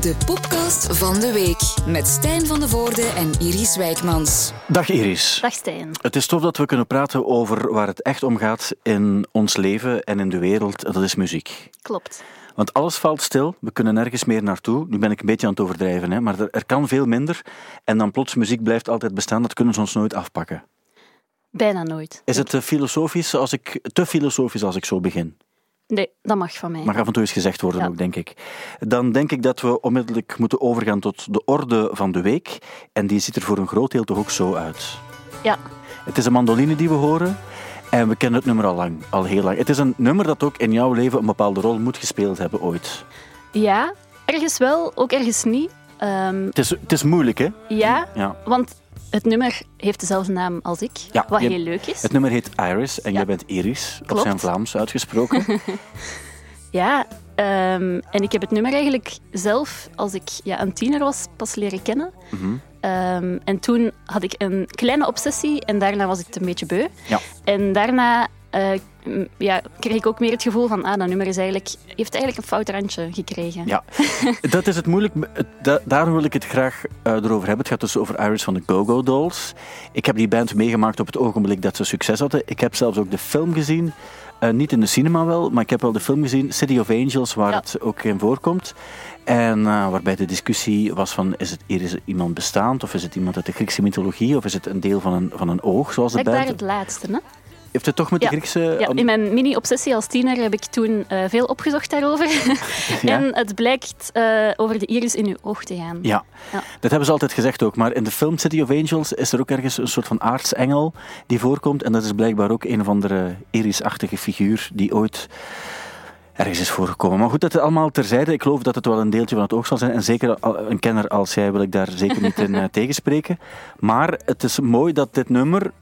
De podcast van de week met Stijn van de Voorde en Iris Wijkmans. Dag Iris. Dag Stijn. Het is tof dat we kunnen praten over waar het echt om gaat in ons leven en in de wereld. En dat is muziek. Klopt. Want alles valt stil, we kunnen nergens meer naartoe. Nu ben ik een beetje aan het overdrijven, hè? Maar er kan veel minder. En dan plots, muziek blijft altijd bestaan, dat kunnen ze ons nooit afpakken. Bijna nooit. Is het te filosofisch als ik zo begin? Nee, dat mag van mij. Mag af en toe eens gezegd worden ook, denk ik. Dan denk ik dat we onmiddellijk moeten overgaan tot de orde van de week. En die ziet er voor een groot deel toch ook zo uit. Ja. Het is een mandoline die we horen. En we kennen het nummer al heel lang. Het is een nummer dat ook in jouw leven een bepaalde rol moet gespeeld hebben ooit. Ja, ergens wel, ook ergens niet. Het is moeilijk, hè? Ja, want het nummer heeft dezelfde naam als ik, wat heel leuk is. Het nummer heet Iris en jij bent Iris, klopt. Op zijn Vlaams uitgesproken. En ik heb het nummer eigenlijk zelf, als ik een tiener was, pas leren kennen. Mm-hmm. En toen had ik een kleine obsessie en daarna was ik het een beetje beu. Ja. En daarna kreeg ik ook meer het gevoel van dat nummer heeft eigenlijk een fout randje gekregen. Ja, dat is het moeilijk. Daarom wil ik het graag erover hebben. Het gaat dus over Iris van de Goo Goo Dolls. Ik heb die band meegemaakt op het ogenblik dat ze succes hadden. Ik heb zelfs ook de film gezien. Niet in de cinema wel, maar ik heb wel de film gezien, City of Angels, waar het ook in voorkomt. En waarbij de discussie was van, is iemand bestaand? Of is het iemand uit de Griekse mythologie? Of is het een deel van een oog, zoals de band? Blijkbaar het laatste, hè? Heeft het toch met de Griekse... Ja, in mijn mini-obsessie als tiener heb ik toen veel opgezocht daarover. Ja? En het blijkt over de iris in uw oog te gaan. Ja, dat hebben ze altijd gezegd ook. Maar in de film City of Angels is er ook ergens een soort van aartsengel die voorkomt. En dat is blijkbaar ook een of andere irisachtige figuur die ooit ergens is voorgekomen. Maar goed, dat is allemaal terzijde. Ik geloof dat het wel een deeltje van het oog zal zijn. En zeker een kenner als jij wil ik daar zeker niet in tegenspreken. Maar het is mooi dat dit nummer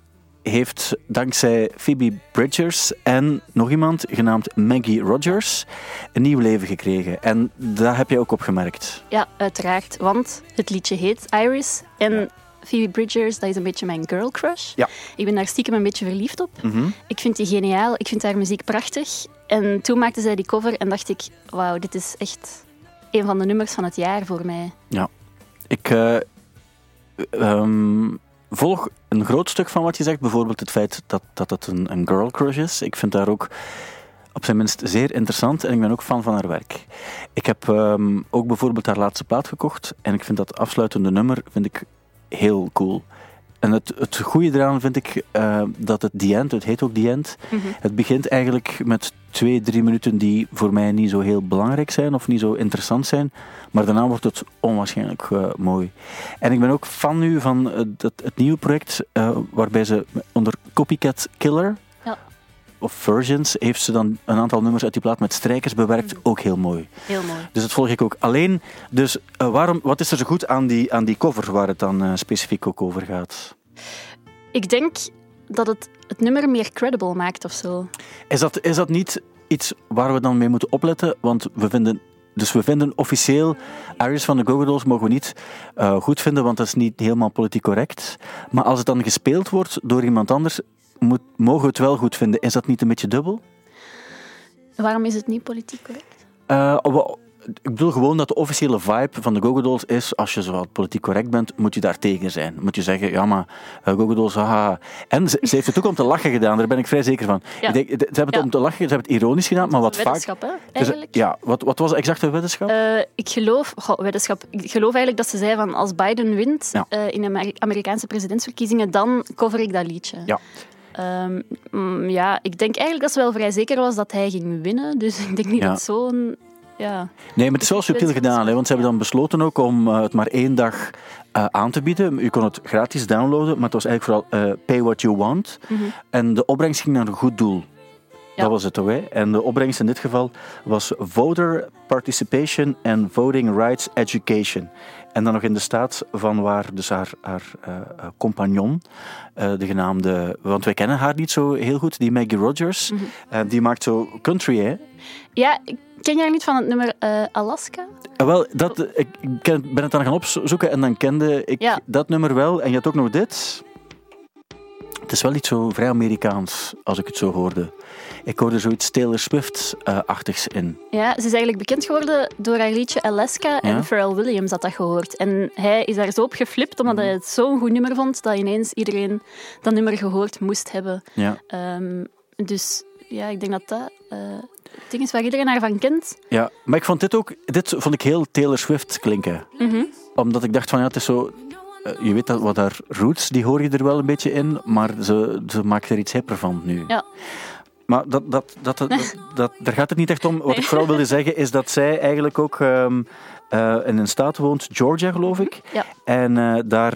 heeft dankzij Phoebe Bridgers en nog iemand genaamd Maggie Rogers een nieuw leven gekregen. En daar heb je ook op gemerkt. Ja, uiteraard, want het liedje heet Iris en Phoebe Bridgers, dat is een beetje mijn girl crush. Ja. Ik ben daar stiekem een beetje verliefd op. Mm-hmm. Ik vind die geniaal, ik vind haar muziek prachtig. En toen maakte zij die cover en dacht ik, wauw, dit is echt een van de nummers van het jaar voor mij. Ja, ik volg een groot stuk van wat je zegt, bijvoorbeeld het feit dat het een girl crush is. Ik vind haar ook op zijn minst zeer interessant en ik ben ook fan van haar werk. Ik heb ook bijvoorbeeld haar laatste plaat gekocht en ik vind dat afsluitende nummer vind ik heel cool. En het goede eraan vind ik dat het The End, het heet ook The End, mm-hmm. Het begint eigenlijk met 2-3 minuten die voor mij niet zo heel belangrijk zijn of niet zo interessant zijn, maar daarna wordt het onwaarschijnlijk mooi. En ik ben ook fan nu van het nieuwe project waarbij ze onder Copycat Killer of Versions heeft ze dan een aantal nummers uit die plaat met strijkers bewerkt, ook heel mooi. Heel mooi. Dus dat volg ik ook. Alleen, dus wat is er zo goed aan die cover waar het dan specifiek ook over gaat? Ik denk dat het nummer meer credible maakt of zo. Is dat niet iets waar we dan mee moeten opletten? Want we vinden officieel Iris van de Goo Goo Dolls mogen we niet goed vinden, want dat is niet helemaal politiek correct. Maar als het dan gespeeld wordt door iemand anders, mogen we het wel goed vinden. Is dat niet een beetje dubbel? Waarom is het niet politiek correct? Ik bedoel gewoon dat de officiële vibe van de Goo Goo Dolls is, als je zowel politiek correct bent, moet je daar tegen zijn. Moet je zeggen, ja maar, Goo Goo Dolls, haha. En ze heeft het ook om te lachen gedaan, daar ben ik vrij zeker van. Ja. Ik denk, ze hebben het om te lachen, ze hebben het ironisch gedaan, maar wat vaak... Weddenschap, hè, eigenlijk? Dus, wat was exact de weddenschap? Ik geloof eigenlijk dat ze zei van, als Biden wint in de Amerikaanse presidentsverkiezingen, dan cover ik dat liedje. Ja. Ik denk eigenlijk dat ze wel vrij zeker was dat hij ging winnen. Dus ik denk niet dat zo'n... Ja. Nee, maar het is wel subtiel gedaan, hè, want ze hebben dan besloten ook om het maar 1 dag aan te bieden. U kon het gratis downloaden, maar het was eigenlijk vooral pay what you want. Mm-hmm. En de opbrengst ging naar een goed doel. Ja. Dat was het toch, hè? En de opbrengst in dit geval was voter participation and voting rights education. En dan nog in de staat van waar dus haar compagnon, de genaamde... Want wij kennen haar niet zo heel goed, die Maggie Rogers. Mm-hmm. Die maakt zo country, hè? Ja, ken jij niet van het nummer Alaska? Wel, ik ben het dan gaan opzoeken en dan kende ik dat nummer wel. En je had ook nog dit... Het is wel iets zo vrij Amerikaans, als ik het zo hoorde. Ik hoorde zoiets Taylor Swift-achtigs in. Ja, ze is eigenlijk bekend geworden door haar liedje Alaska en Pharrell Williams had dat gehoord. En hij is daar zo op geflipt, omdat hij het zo'n goed nummer vond, dat ineens iedereen dat nummer gehoord moest hebben. Ja. Dus ja, ik denk dat dat... ding is waar iedereen haar van kent. Ja, maar ik vond dit ook... Dit vond ik heel Taylor Swift klinken. Mm-hmm. Omdat ik dacht van, ja, het is zo... je weet dat, wat haar roots, die hoor je er wel een beetje in, maar ze maakt er iets hipper van nu. Ja. Maar daar gaat het niet echt om. Wat ik vooral wilde zeggen, is dat zij eigenlijk ook... in een staat woont, Georgia, geloof ik. Ja. En daar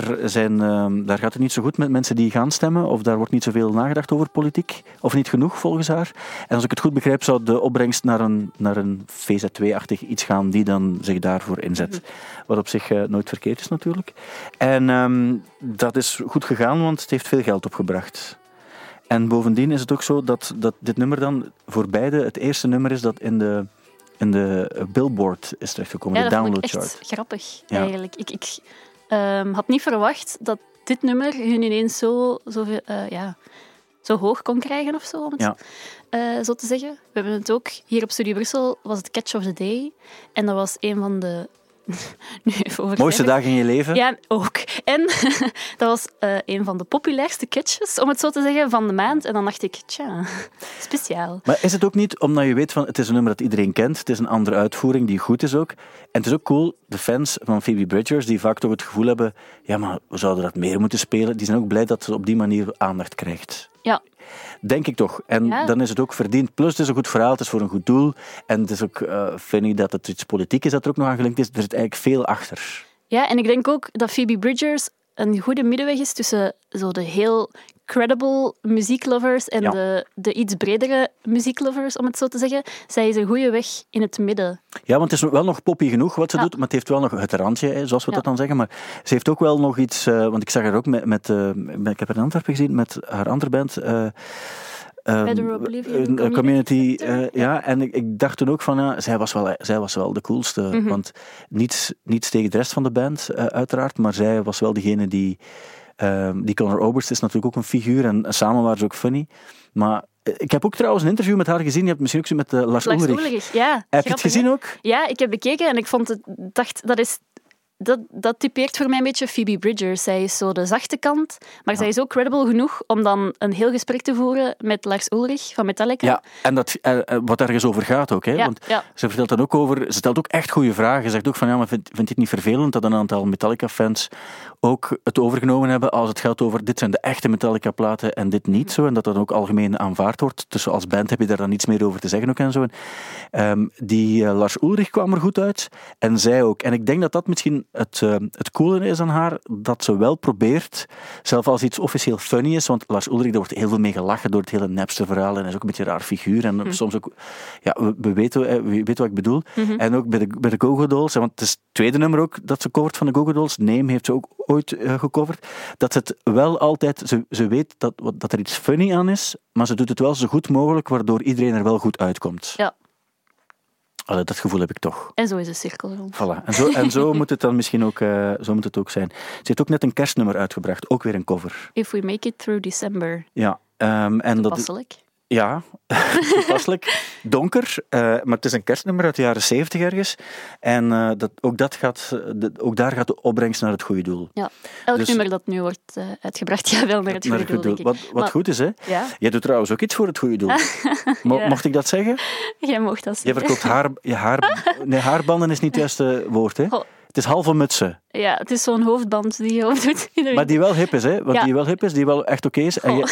gaat het niet zo goed met mensen die gaan stemmen. Of daar wordt niet zoveel nagedacht over politiek. Of niet genoeg, volgens haar. En als ik het goed begrijp, zou de opbrengst naar een VZ2-achtig iets gaan die dan zich daarvoor inzet. Mm-hmm. Wat op zich nooit verkeerd is, natuurlijk. En dat is goed gegaan, want het heeft veel geld opgebracht. En bovendien is het ook zo dat dit nummer dan voor beide het eerste nummer is dat in de Billboard is terechtgekomen, de downloadchart. Ja, dat vond ik echt grappig, eigenlijk. Ik had niet verwacht dat dit nummer hun ineens zo hoog kon krijgen, of zo, om het zo te zeggen. We hebben het ook, hier op Studio Brussel was het Catch of the Day. En dat was een van de... mooiste dagen in je leven. Ja, ook. En dat was een van de populairste catches, om het zo te zeggen, van de maand. En dan dacht ik, tja, speciaal. Maar is het ook niet, omdat je weet van, het is een nummer dat iedereen kent, het is een andere uitvoering die goed is ook. En het is ook cool, de fans van Phoebe Bridgers, die vaak toch het gevoel hebben, ja, maar we zouden dat meer moeten spelen, die zijn ook blij dat ze op die manier aandacht krijgt. Ja. Denk ik toch. En dan is het ook verdiend. Plus, het is een goed verhaal, het is voor een goed doel. En het is ook, vind ik, dat het iets politiek is dat er ook nog aan gelinkt is. Er zit eigenlijk veel achter. Ja, en ik denk ook dat Phoebe Bridgers een goede middenweg is tussen zo de heel credible muzieklovers en de iets bredere muzieklovers, om het zo te zeggen. Zij is een goede weg in het midden. Ja, want het is wel nog poppy genoeg wat ze doet, maar het heeft wel nog het randje, zoals we dat dan zeggen. Maar ze heeft ook wel nog iets... want ik zag haar ook met ik heb haar in Antwerpen gezien, met haar andere band... Better Oblivion Community Center. En ik dacht toen ook van, zij was wel de coolste. Mm-hmm. Want niets tegen de rest van de band, uiteraard, maar zij was wel degene die Conor Oberst is natuurlijk ook een figuur en samen waren ze ook funny. Maar ik heb ook trouwens een interview met haar gezien. Je hebt misschien ook met Lars Ulrich. Lars Ulrich, ja. Heb je het gezien ook? Ja, ik heb bekeken en ik dacht, dat typeert voor mij een beetje Phoebe Bridgers. Zij is zo de zachte kant, maar zij is ook credible genoeg om dan een heel gesprek te voeren met Lars Ulrich van Metallica. Ja, en dat, wat ergens over gaat ook. Hè? Ja, want ze vertelt dan ook over... Ze stelt ook echt goede vragen. Ze zegt ook van, ja, maar vindt dit niet vervelend dat een aantal Metallica-fans ook het overgenomen hebben als het gaat over dit zijn de echte Metallica-platen en dit niet zo. En dat dat ook algemeen aanvaard wordt. Dus als band heb je daar dan niets meer over te zeggen ook en zo. En, die Lars Ulrich kwam er goed uit. En zij ook. En ik denk dat dat misschien... Het coole is aan haar dat ze wel probeert, zelfs als iets officieel funny is, want Lars Ulrich, daar wordt heel veel mee gelachen door het hele Napster-verhaal en hij is ook een beetje een raar figuur en soms ook, we weten wat ik bedoel. Mm-hmm. En ook bij de Goo Goo Dolls, want het is het tweede nummer ook dat ze covert van de Goo Goo Dolls, Name heeft ze ook ooit gecoverd, dat ze het wel altijd, ze weet dat er iets funny aan is, maar ze doet het wel zo goed mogelijk, waardoor iedereen er wel goed uitkomt. Ja. Allee, dat gevoel heb ik toch. En zo is de cirkel rond. Voilà. En zo moet het dan misschien ook, zo moet het ook zijn. Ze heeft ook net een kerstnummer uitgebracht. Ook weer een cover. If We Make It Through December. Ja. En toepasselijk. Ja, toepasselijk. Donker. Maar het is een kerstnummer uit de jaren 70 ergens. En ook daar gaat de opbrengst naar het goede doel. Ja. Elk nummer dat nu wordt uitgebracht, gaat wel naar het goede doel. Wat goed is, hè? Ja. Jij doet trouwens ook iets voor het goede doel. Mocht ik dat zeggen? Jij mocht dat zeggen. Jij verkoopt haarbanden is niet het juiste woord, hè? Goh. Het is halve mutsen. Ja, het is zo'n hoofdband die je opdoet. Maar die wel hip is, hè? Want die wel hip is, die wel echt oké is. En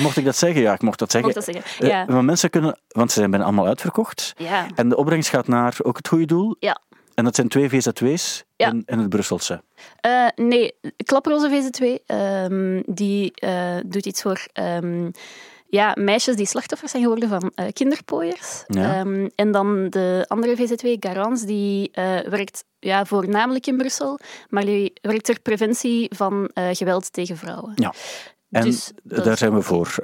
mocht ik dat zeggen? Ja, ik mocht dat zeggen. Ja. Maar mensen kunnen... Want ze zijn bijna allemaal uitverkocht. Ja. En de opbrengst gaat naar ook het goede doel. Ja. En dat zijn 2 VZW's in het Brusselse. Nee, Klaproze VZW, die doet iets voor... meisjes die slachtoffers zijn geworden van kinderpooiers. Ja. En dan de andere VZW, Garance, die werkt voornamelijk in Brussel, maar die werkt ter preventie van geweld tegen vrouwen. Ja. En dus, daar zijn we voor,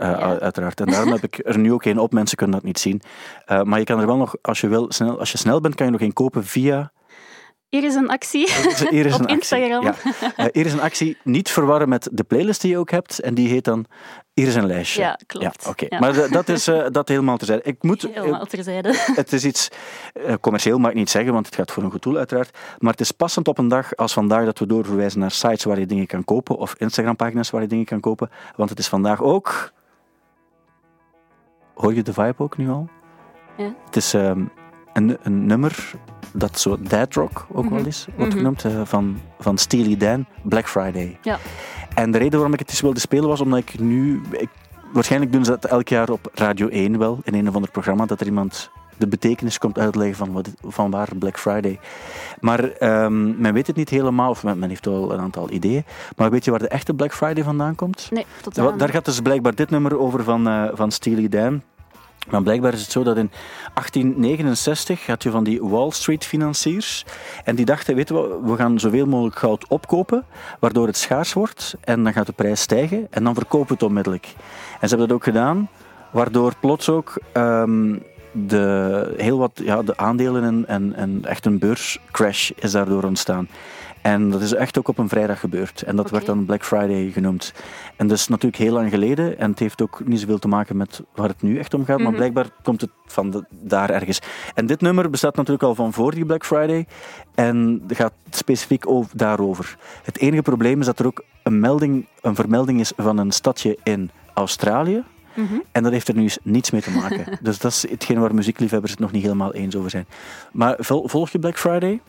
uiteraard. En daarom heb ik er nu ook één op. Mensen kunnen dat niet zien. Maar je kan er wel nog, als je snel bent, kan je nog één kopen via... Hier is een actie op Instagram. Ja. Hier is een actie, niet verwarren met de playlist die je ook hebt. En die heet dan Hier is een lijstje. Ja, klopt. Ja, okay. Ja. Maar dat is dat helemaal terzijde. Het is iets commercieel, mag ik niet zeggen, want het gaat voor een goed doel uiteraard. Maar het is passend op een dag als vandaag dat we doorverwijzen naar sites waar je dingen kan kopen of Instagram-pagina's waar je dingen kan kopen. Want het is vandaag ook... Hoor je de vibe ook nu al? Ja. Het is een nummer... dat zo Dead Rock ook wel is, wordt genoemd, van Steely Dan, Black Friday. Ja. En de reden waarom ik het eens wilde spelen was omdat ik nu... waarschijnlijk doen ze dat elk jaar op Radio 1 wel, in een of ander programma, dat er iemand de betekenis komt uitleggen van waar Black Friday. Maar men weet het niet helemaal, of men heeft wel een aantal ideeën. Maar weet je waar de echte Black Friday vandaan komt? Nee, totaal niet. Daar gaat dus blijkbaar dit nummer over van Steely Dan. Maar blijkbaar is het zo dat in 1869 had je van die Wall Street-financiers. En die dachten, weet je wat, we gaan zoveel mogelijk goud opkopen, waardoor het schaars wordt. En dan gaat de prijs stijgen en dan verkopen we het onmiddellijk. En ze hebben dat ook gedaan, waardoor plots ook de aandelen en echt een beurscrash is daardoor ontstaan. En dat is echt ook op een vrijdag gebeurd. En dat werd dan Black Friday genoemd. En dat is natuurlijk heel lang geleden. En het heeft ook niet zoveel te maken met waar het nu echt om gaat. Mm-hmm. Maar blijkbaar komt het van daar ergens. En dit nummer bestaat natuurlijk al van voor die Black Friday. En gaat specifiek daarover. Het enige probleem is dat er ook een vermelding is van een stadje in Australië. Mm-hmm. En dat heeft er nu niets mee te maken. Dus dat is hetgeen waar muziekliefhebbers het nog niet helemaal eens over zijn. Maar volg je Black Friday?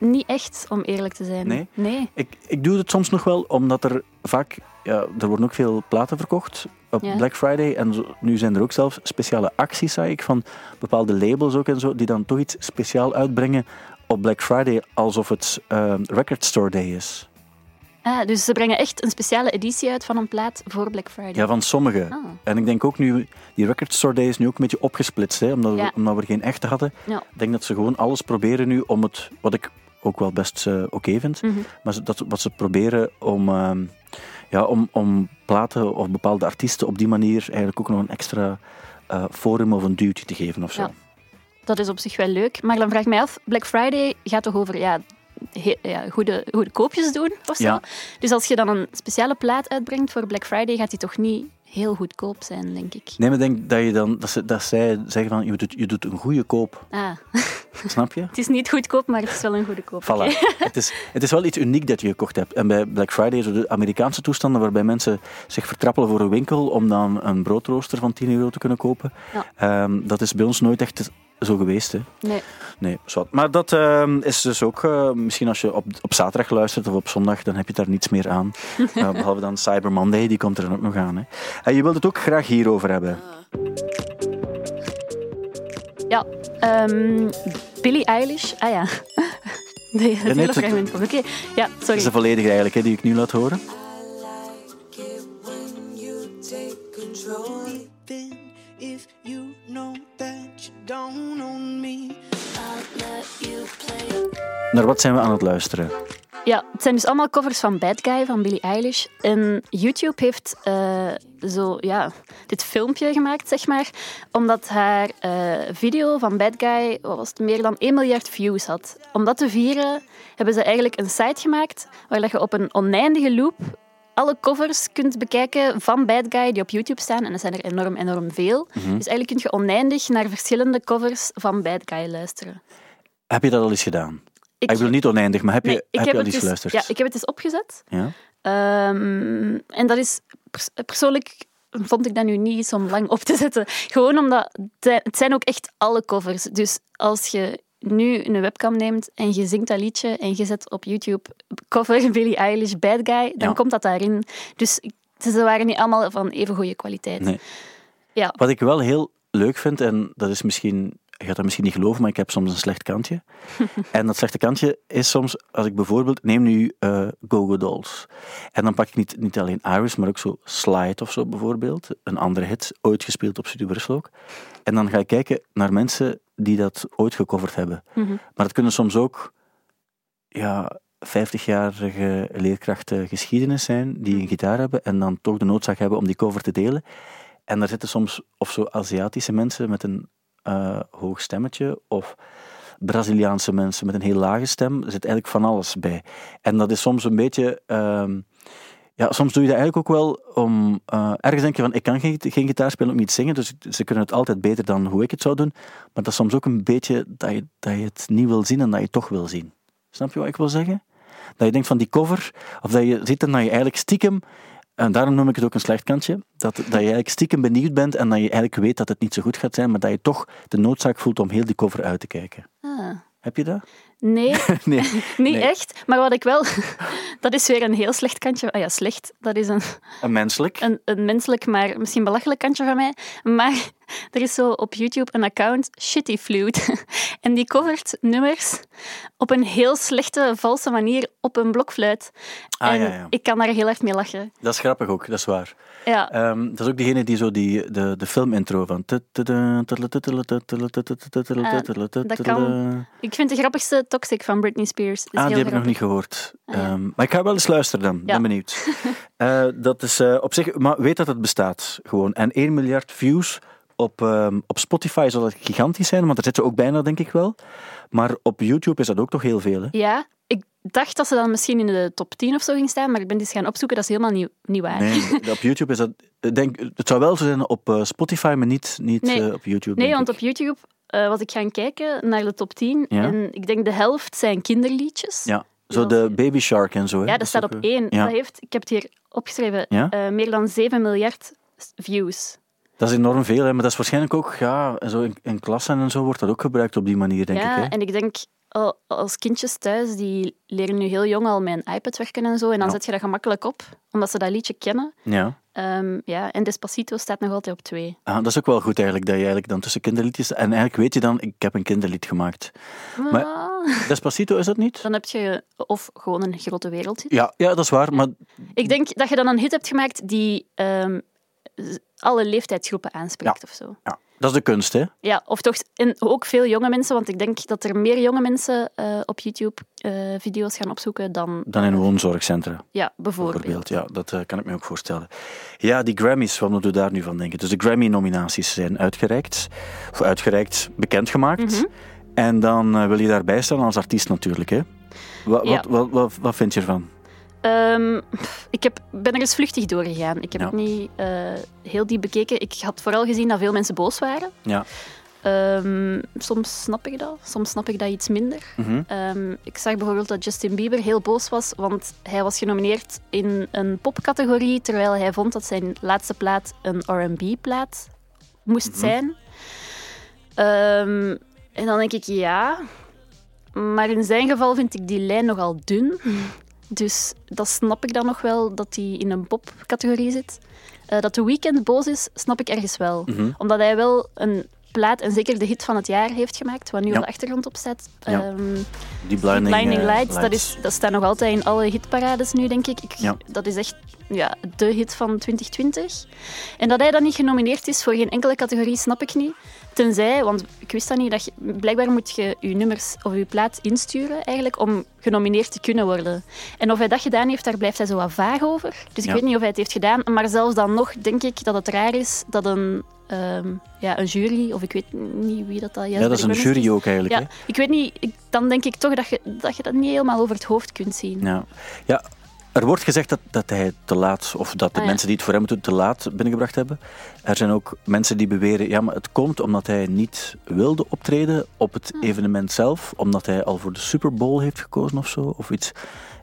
Niet echt, om eerlijk te zijn. Nee. Ik doe het soms nog wel, omdat er vaak... Ja, er worden ook veel platen verkocht op Black Friday. En nu zijn er ook zelfs speciale acties, zei ik, van bepaalde labels ook en zo, die dan toch iets speciaal uitbrengen op Black Friday, alsof het Record Store Day is. Ah, dus ze brengen echt een speciale editie uit van een plaat voor Black Friday? Ja, van sommige. Oh. En ik denk ook nu, die Record Store Day is nu ook een beetje opgesplitst, hè, omdat we geen echte hadden. Ja. Ik denk dat ze gewoon alles proberen nu om het... wat ik ook wel best oké vindt. Mm-hmm. Maar wat ze proberen om platen of bepaalde artiesten op die manier eigenlijk ook nog een extra forum of een duwtje te geven of zo. Ja. Dat is op zich wel leuk. Maar dan vraag ik mij af, Black Friday gaat toch over goede koopjes doen of zo? Ja. Dus als je dan een speciale plaat uitbrengt voor Black Friday, gaat die toch niet heel goedkoop zijn, denk ik. Nee, maar ik denk dat je dan dat zij zeggen van je doet een goede koop. Ah. Snap je? Het is niet goedkoop, maar het is wel een goede koop. Voilà. Okay. Het is wel iets uniek dat je gekocht hebt. En bij Black Friday, zo de Amerikaanse toestanden waarbij mensen zich vertrappelen voor een winkel om dan een broodrooster van €10 te kunnen kopen. Ja. Dat is bij ons nooit echt zo geweest, hè? Nee. Maar dat is dus ook... misschien als je op zaterdag luistert of op zondag, dan heb je daar niets meer aan. Behalve dan Cyber Monday, die komt er dan ook nog aan. Hè. En je wilt het ook graag hierover hebben. Ja, Billie Eilish. Ah ja. Nee, dat hele fragment. Oké. Ja, sorry. Dat is de volledige eigenlijk, hè, die ik nu laat horen. Naar wat zijn we aan het luisteren? Ja, het zijn dus allemaal covers van Bad Guy, van Billie Eilish. En YouTube heeft dit filmpje gemaakt, zeg maar, omdat haar video van Bad Guy meer dan 1 miljard views had. Om dat te vieren hebben ze eigenlijk een site gemaakt waar je op een oneindige loop alle covers kunt bekijken van Bad Guy die op YouTube staan. En dat zijn er enorm, enorm veel. Mm-hmm. Dus eigenlijk kun je oneindig naar verschillende covers van Bad Guy luisteren. Heb je dat al eens gedaan? Ik bedoel niet oneindig, maar heb je al eens geluisterd? Ja, ik heb het eens opgezet. Ja? En dat is persoonlijk vond ik dat nu niet zo lang op te zetten. Gewoon omdat het zijn ook echt alle covers. Dus als je nu een webcam neemt en je zingt dat liedje en je zet op YouTube cover Billie Eilish Bad Guy, dan komt dat daarin. Dus ze waren niet allemaal van even goede kwaliteit. Nee. Ja. Wat ik wel heel leuk vind, en dat is misschien... Je gaat dat misschien niet geloven, maar ik heb soms een slecht kantje. En dat slechte kantje is soms, als ik bijvoorbeeld... Neem nu Goo Goo Dolls. En dan pak ik niet alleen Iris, maar ook zo Slide of zo bijvoorbeeld. Een andere hit, ooit gespeeld op Studio Brussel ook. En dan ga ik kijken naar mensen die dat ooit gecoverd hebben. Mm-hmm. Maar dat kunnen soms ook... Ja, 50-jarige leerkrachten geschiedenis zijn, die een gitaar hebben en dan toch de noodzaak hebben om die cover te delen. En daar zitten soms of zo Aziatische mensen met een hoog stemmetje, of Braziliaanse mensen met een heel lage stem. Er zit eigenlijk van alles bij. En dat is soms een beetje... soms doe je dat eigenlijk ook wel om... ergens denk je van, ik kan geen gitaar spelen om iets zingen, dus ze kunnen het altijd beter dan hoe ik het zou doen. Maar dat is soms ook een beetje dat je het niet wil zien en dat je het toch wil zien. Snap je wat ik wil zeggen? Dat je denkt van die cover, of dat je zit en dat je eigenlijk stiekem... En daarom noem ik het ook een slecht kantje. Dat je eigenlijk stiekem benieuwd bent en dat je eigenlijk weet dat het niet zo goed gaat zijn, maar dat je toch de noodzaak voelt om heel die cover uit te kijken. Ah. Heb je dat? Nee, niet echt. Maar wat ik wel... Dat is weer een heel slecht kantje. Ah ja, slecht. Dat is een menselijk. Een menselijk, maar misschien belachelijk kantje van mij. Maar er is zo op YouTube een account, Shitty Flute. En die covert nummers op een heel slechte, valse manier op een blokfluit. En ik kan daar heel erg mee lachen. Dat is grappig ook, dat is waar. Ja. Dat is ook diegene die zo de filmintro van... Dat kan. Ik vind de grappigste Toxic van Britney Spears. Is die heb ik nog niet gehoord. Maar ik ga wel eens luisteren dan. Ja. Ben benieuwd. Dat is op zich... Maar weet dat het bestaat. Gewoon. En 1 miljard views... Op Spotify zal dat gigantisch zijn, want daar zitten ze ook bijna, denk ik wel. Maar op YouTube is dat ook toch heel veel, hè? Ja, ik dacht dat ze dan misschien in de top 10 of zo ging staan, maar ik ben dus gaan opzoeken, dat is helemaal niet waar. Nee, op YouTube is dat... het zou wel zo zijn op Spotify, maar niet op YouTube. Nee, want op YouTube was ik gaan kijken naar de top 10 en ik denk de helft zijn kinderliedjes. Ja. Zo de Baby Shark en zo. Hè? Ja, dat staat ook, op 1. Ja. Dat heeft, ik heb het hier opgeschreven, meer dan 7 miljard views. Dat is enorm veel, hè? Maar dat is waarschijnlijk ook... Ja, zo in klassen en zo wordt dat ook gebruikt op die manier, denk ik. Ja, en ik denk, als kindjes thuis, die leren nu heel jong al met een iPad werken en zo. En dan zet je dat gemakkelijk op, omdat ze dat liedje kennen. Ja. En Despacito staat nog altijd op 2. Ah, dat is ook wel goed eigenlijk, dat je eigenlijk dan tussen kinderliedjes... En eigenlijk weet je dan, ik heb een kinderlied gemaakt. Maar Despacito is dat niet? Dan heb je of gewoon een grote wereldhit. Ja, dat is waar, maar... Ik denk dat je dan een hit hebt gemaakt die... alle leeftijdsgroepen aanspreekt of zo. Ja, dat is de kunst, hè? Ja, of toch en ook veel jonge mensen, want ik denk dat er meer jonge mensen op YouTube video's gaan opzoeken dan... Dan in woonzorgcentra. Ja, bijvoorbeeld. Ja, dat kan ik me ook voorstellen. Ja, die Grammys, wat moeten we daar nu van denken? Dus de Grammy-nominaties zijn bekendgemaakt. Mm-hmm. En dan wil je daarbij staan als artiest natuurlijk, hè? Wat vind je ervan? Ik ben er eens vluchtig doorgegaan. Ik heb het niet heel diep bekeken. Ik had vooral gezien dat veel mensen boos waren. Ja. Soms snap ik dat. Soms snap ik dat iets minder. Mm-hmm. Ik zag bijvoorbeeld dat Justin Bieber heel boos was, want hij was genomineerd in een popcategorie, terwijl hij vond dat zijn laatste plaat een R&B-plaat moest zijn. En dan denk ik, maar in zijn geval vind ik die lijn nogal dun. Dus dat snap ik dan nog wel, dat hij in een popcategorie zit. Dat The Weeknd boos is, snap ik ergens wel. Mm-hmm. Omdat hij wel een plaat, en zeker de hit van het jaar, heeft gemaakt, wat nu op de achtergrond op staat. Ja. Die Blinding Lights. Dat staat nog altijd in alle hitparades nu, denk ik. Dat is echt de hit van 2020. En dat hij dan niet genomineerd is voor geen enkele categorie, snap ik niet. Tenzij, want ik wist dat niet, dat blijkbaar moet je je nummers of je plaat insturen eigenlijk om genomineerd te kunnen worden. En of hij dat gedaan heeft, daar blijft hij zo wat vaag over. Dus ik weet niet of hij het heeft gedaan. Maar zelfs dan nog denk ik dat het raar is dat een jury, of ik weet niet wie dat juist is. Ja, dat is een jury is. Ook eigenlijk. Ja, ik weet niet, dan denk ik toch dat je dat niet helemaal over het hoofd kunt zien. Ja. Er wordt gezegd dat hij te laat, of dat de mensen die het voor hem doen te laat binnengebracht hebben. Er zijn ook mensen die beweren, maar het komt omdat hij niet wilde optreden op het evenement zelf, omdat hij al voor de Super Bowl heeft gekozen of zo, of iets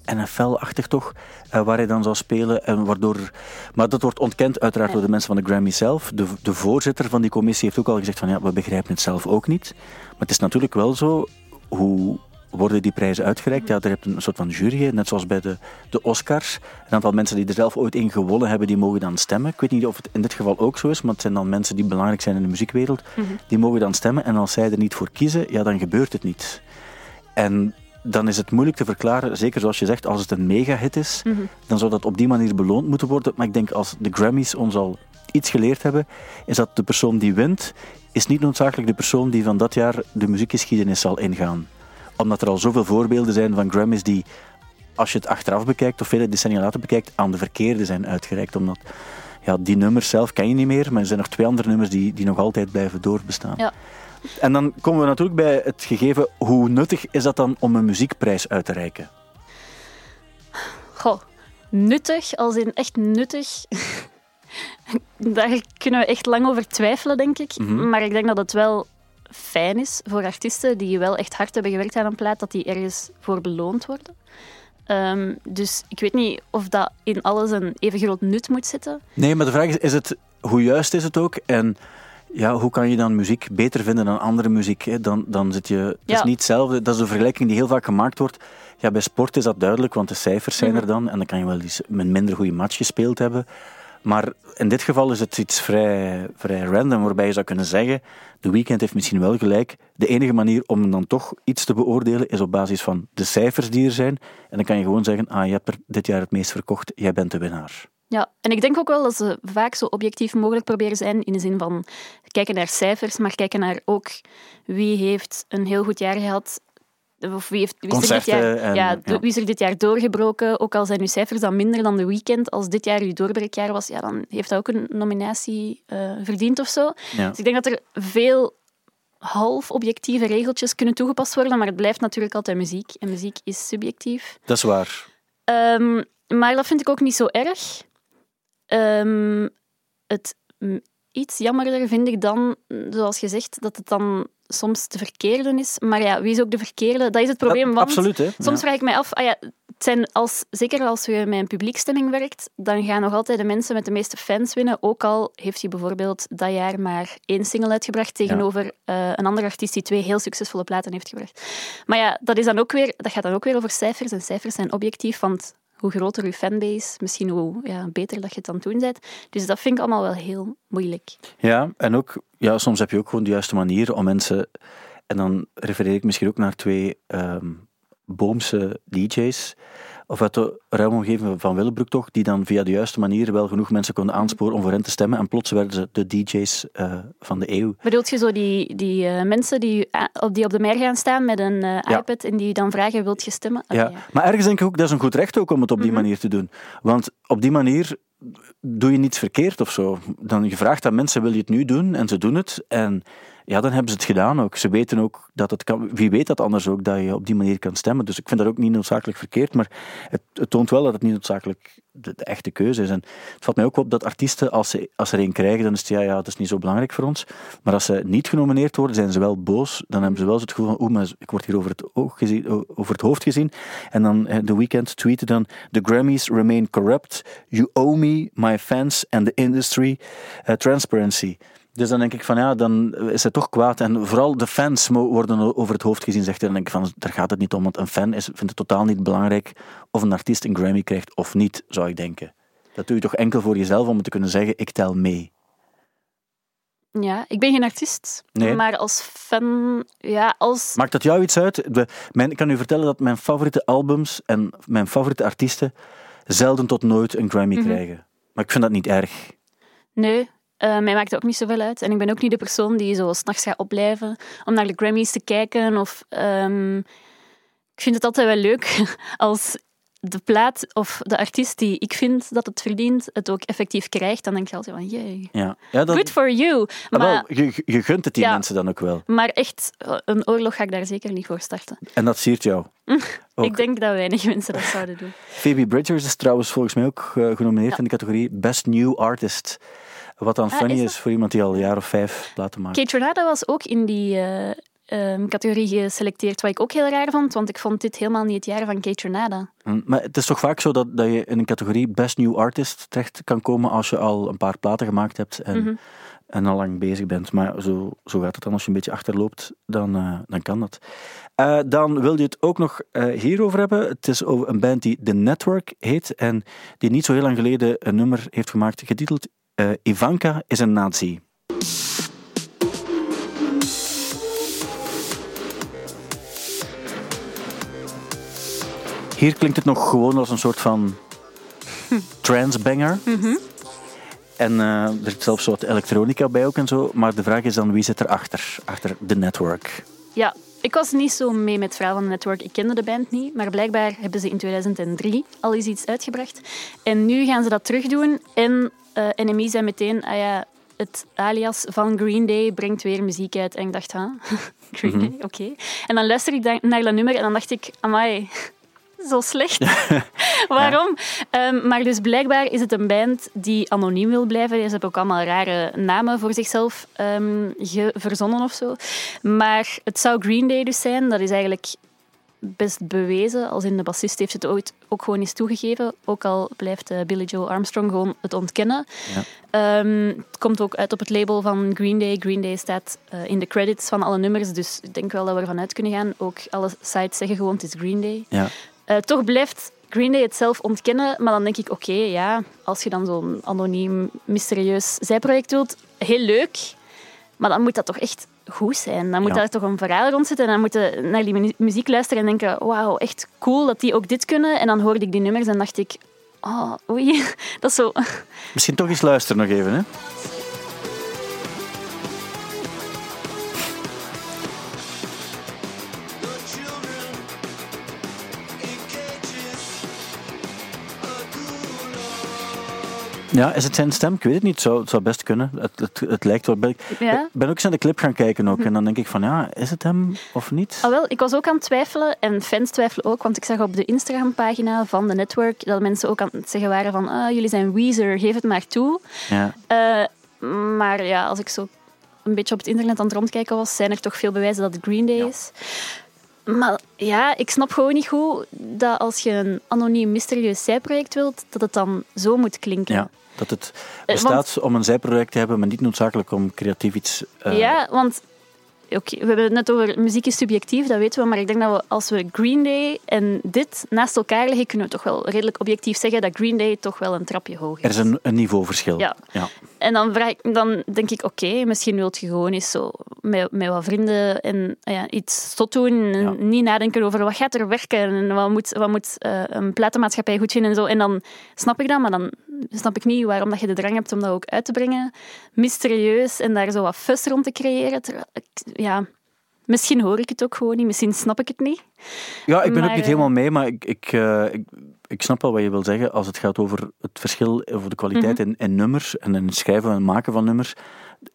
NFL-achtig toch, waar hij dan zou spelen. En waardoor... Maar dat wordt ontkend uiteraard door de mensen van de Grammy zelf. De voorzitter van die commissie heeft ook al gezegd van we begrijpen het zelf ook niet. Maar het is natuurlijk wel zo, hoe... Worden die prijzen uitgereikt? Ja, er hebt een soort van jury, net zoals bij de Oscars. Een aantal mensen die er zelf ooit in gewonnen hebben, die mogen dan stemmen. Ik weet niet of het in dit geval ook zo is, maar het zijn dan mensen die belangrijk zijn in de muziekwereld. Mm-hmm. Die mogen dan stemmen en als zij er niet voor kiezen, dan gebeurt het niet. En dan is het moeilijk te verklaren, zeker zoals je zegt, als het een mega-hit is, dan zou dat op die manier beloond moeten worden. Maar ik denk, als de Grammys ons al iets geleerd hebben, is dat de persoon die wint, is niet noodzakelijk de persoon die van dat jaar de muziekgeschiedenis zal ingaan. Omdat er al zoveel voorbeelden zijn van Grammys die, als je het achteraf bekijkt of vele decennia later bekijkt, aan de verkeerde zijn uitgereikt. Omdat die nummers zelf ken je niet meer, maar er zijn nog 2 andere nummers die nog altijd blijven doorbestaan. Ja. En dan komen we natuurlijk bij het gegeven, hoe nuttig is dat dan om een muziekprijs uit te reiken? Goh, nuttig, als in echt nuttig... Daar kunnen we echt lang over twijfelen, denk ik. Mm-hmm. Maar ik denk dat het wel fijn is voor artiesten die wel echt hard hebben gewerkt aan een plaat, dat die ergens voor beloond worden. Dus ik weet niet of dat in alles een even groot nut moet zitten. Nee, maar de vraag is het, hoe juist is het ook? En ja, hoe kan je dan muziek beter vinden dan andere muziek? Hè? Dan zit je... Het is niet hetzelfde. Dat is een vergelijking die heel vaak gemaakt wordt. Ja, bij sport is dat duidelijk, want de cijfers zijn er dan. En dan kan je wel eens een minder goede match gespeeld hebben. Maar in dit geval is het iets vrij random, waarbij je zou kunnen zeggen, The Weeknd heeft misschien wel gelijk. De enige manier om dan toch iets te beoordelen is op basis van de cijfers die er zijn. En dan kan je gewoon zeggen, je hebt er dit jaar het meest verkocht, jij bent de winnaar. Ja, en ik denk ook wel dat ze vaak zo objectief mogelijk proberen zijn, in de zin van kijken naar cijfers, maar kijken naar ook wie heeft een heel goed jaar gehad. Of wie is er dit jaar doorgebroken? Ook al zijn uw cijfers dan minder dan The Weeknd, als dit jaar uw doorbreekjaar was, ja, dan heeft dat ook een nominatie verdiend of zo. Ja. Dus ik denk dat er veel half objectieve regeltjes kunnen toegepast worden, maar het blijft natuurlijk altijd muziek. En muziek is subjectief. Dat is waar. Maar dat vind ik ook niet zo erg. Het iets jammerder vind ik dan, zoals gezegd, dat het dan soms de verkeerde is. Maar ja, wie is ook de verkeerde? Dat is het probleem. Want absoluut, hè? Soms vraag ik mij af, het zijn zeker als je met een publiekstemming werkt, dan gaan nog altijd de mensen met de meeste fans winnen. Ook al heeft hij bijvoorbeeld dat jaar maar 1 single uitgebracht tegenover een andere artiest die 2 heel succesvolle platen heeft gebracht. Maar ja, dat gaat dan ook weer over cijfers. En cijfers zijn objectief, want hoe groter je fanbase, misschien hoe beter dat je het aan het doen bent. Dus dat vind ik allemaal wel heel moeilijk. Ja, en ook, soms heb je ook gewoon de juiste manier om mensen... En dan refereer ik misschien ook naar 2 boomse DJ's, of uit de ruime omgeving van Willebroek toch, die dan via de juiste manier wel genoeg mensen konden aansporen om voor hen te stemmen. En plots werden ze de DJ's van de eeuw. Bedoelt je zo die mensen die op de mer gaan staan met een iPad en die dan vragen, wilt je stemmen? Okay, ja, maar ergens denk ik ook, dat is een goed recht ook om het op die manier te doen. Want op die manier doe je niets verkeerd of zo. Dan je vraagt aan mensen, wil je het nu doen? En ze doen het. En ja, dan hebben ze het gedaan ook. Ze weten ook dat het kan. Wie weet dat anders ook, dat je op die manier kan stemmen. Dus ik vind dat ook niet noodzakelijk verkeerd. Maar het toont wel dat het niet noodzakelijk de echte keuze is. En het valt mij ook op dat artiesten, als ze er een krijgen, dan is het dat is niet zo belangrijk voor ons. Maar als ze niet genomineerd worden, zijn ze wel boos. Dan hebben ze wel het gevoel van, maar ik word hier over het hoofd gezien. En dan The Weeknd tweette dan, The Grammys remain corrupt. You owe me, my fans and the industry transparency. Dus dan denk ik van, dan is het toch kwaad. En vooral de fans worden over het hoofd gezien, zegt hij. Dan denk ik van, daar gaat het niet om. Want een fan vindt het totaal niet belangrijk of een artiest een Grammy krijgt of niet, zou ik denken. Dat doe je toch enkel voor jezelf om te kunnen zeggen, ik tel mee. Ja, ik ben geen artiest. Nee. Maar als fan... Maakt dat jou iets uit? Ik kan u vertellen dat mijn favoriete albums en mijn favoriete artiesten zelden tot nooit een Grammy krijgen. Maar ik vind dat niet erg. Nee. Mij maakt het ook niet zoveel uit. En ik ben ook niet de persoon die zo 's nachts gaat opblijven om naar de Grammys te kijken. Ik vind het altijd wel leuk als de plaat of de artiest die ik vind dat het verdient, het ook effectief krijgt. Dan denk je altijd van, jee, good for you. Maar je gunt het die mensen dan ook wel. Maar echt, een oorlog ga ik daar zeker niet voor starten. En dat siert jou? Ik denk dat weinig mensen dat zouden doen. Phoebe Bridgers is trouwens volgens mij ook genomineerd in de categorie Best New Artist. Wat dan funny is voor iemand die al een jaar of 5 platen maakt. Kate Renata was ook in die categorie geselecteerd, wat ik ook heel raar vond, want ik vond dit helemaal niet het jaar van Kate Renata. Maar het is toch vaak zo dat je in een categorie Best New Artist terecht kan komen als je al een paar platen gemaakt hebt en al lang bezig bent. Maar zo gaat het dan. Als je een beetje achterloopt, dan kan dat. Dan wil je het ook nog hierover hebben. Het is over een band die The Network heet en die niet zo heel lang geleden een nummer heeft gemaakt getiteld Ivanka is een nazi. Hier klinkt het nog gewoon als een soort van trancebanger. Mm-hmm. En er zit zelfs zo wat elektronica bij ook en zo. Maar de vraag is dan, wie zit erachter? Achter The Network. Ja, ik was niet zo mee met het verhaal van The Network. Ik kende de band niet, maar blijkbaar hebben ze in 2003 al eens iets uitgebracht. En nu gaan ze dat terugdoen en NMI zei meteen, het alias van Green Day brengt weer muziek uit. En ik dacht, huh? Green Day, oké. En dan luister ik naar dat nummer en dan dacht ik, amai, zo slecht. Waarom? Ja. Maar dus blijkbaar is het een band die anoniem wil blijven. Ze hebben ook allemaal rare namen voor zichzelf verzonnen of zo. Maar het zou Green Day dus zijn. Dat is eigenlijk best bewezen. Als in de bassist heeft het ooit ook gewoon eens toegegeven. Ook al blijft Billie Joe Armstrong gewoon het ontkennen. Ja. Het komt ook uit op het label van Green Day. Green Day staat in de credits van alle nummers. Dus ik denk wel dat we ervan uit kunnen gaan. Ook alle sites zeggen gewoon het is Green Day. Ja. Toch blijft Green Day het zelf ontkennen, maar dan denk ik, oké, ja, als je dan zo'n anoniem, mysterieus zijproject wilt, heel leuk, maar dan moet dat toch echt goed zijn. Dan moet daar toch een verhaal rond zitten en dan moet je naar die muziek luisteren en denken, wauw, echt cool dat die ook dit kunnen. En dan hoorde ik die nummers en dacht ik, oh, oei, dat is zo... Misschien toch eens luisteren nog even, hè? Ja, is het zijn stem? Ik weet het niet. Het zou best kunnen. Het lijkt wel. Ik ben ook eens aan de clip gaan kijken ook. En dan denk ik van, ja, is het hem of niet? Ah, wel, ik was ook aan het twijfelen. En fans twijfelen ook. Want ik zag op de Instagram-pagina van de network dat mensen ook aan het zeggen waren van, jullie zijn Weezer, geef het maar toe. Ja. Maar ja, als ik zo een beetje op het internet aan het rondkijken was, zijn er toch veel bewijzen dat het Green Day is. Maar ja, ik snap gewoon niet goed dat als je een anoniem, mysterieus zijproject wilt, dat het dan zo moet klinken. Ja, dat het bestaat om een zijproject te hebben, maar niet noodzakelijk om creatief iets... Ja, want we hebben het net over muziek is subjectief, dat weten we, maar ik denk dat we, als we Green Day en dit naast elkaar leggen, kunnen we toch wel redelijk objectief zeggen dat Green Day toch wel een trapje hoger is. Er is een niveauverschil. Ja. En dan denk ik, oké, misschien wilt je gewoon eens zo met wat vrienden en iets stot doen en niet nadenken over wat gaat er werken en wat moet een platenmaatschappij goed vinden en zo. En dan snap ik dat, maar dan snap ik niet waarom dat je de drang hebt om dat ook uit te brengen. Mysterieus en daar zo wat fuss rond te creëren. Ja, misschien hoor ik het ook gewoon niet, misschien snap ik het niet. Ja, ik ben ook niet helemaal mee, maar ik snap wel wat je wil zeggen als het gaat over het verschil, over de kwaliteit in nummers en in het schrijven en maken van nummers.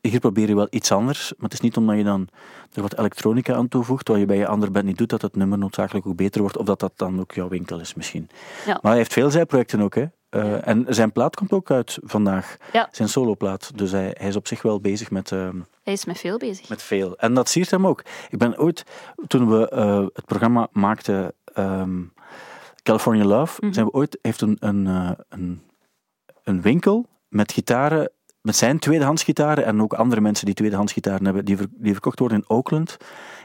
Hier probeer je wel iets anders, maar het is niet omdat je dan er wat elektronica aan toevoegt, wat je bij je andere band niet doet, dat het nummer noodzakelijk ook beter wordt, of dat dan ook jouw winkel is misschien. Ja. Maar hij heeft veel zijprojecten ook, hè. En zijn plaat komt ook uit vandaag. Ja. Zijn soloplaat. Dus hij is op zich wel bezig met... Hij is met veel bezig. Met veel. En dat siert hem ook. Ik ben ooit, toen we het programma maakten California Love, heeft een winkel met gitaren, met zijn tweedehandsgitaren en ook andere mensen die tweedehandsgitaren hebben, die verkocht worden in Oakland.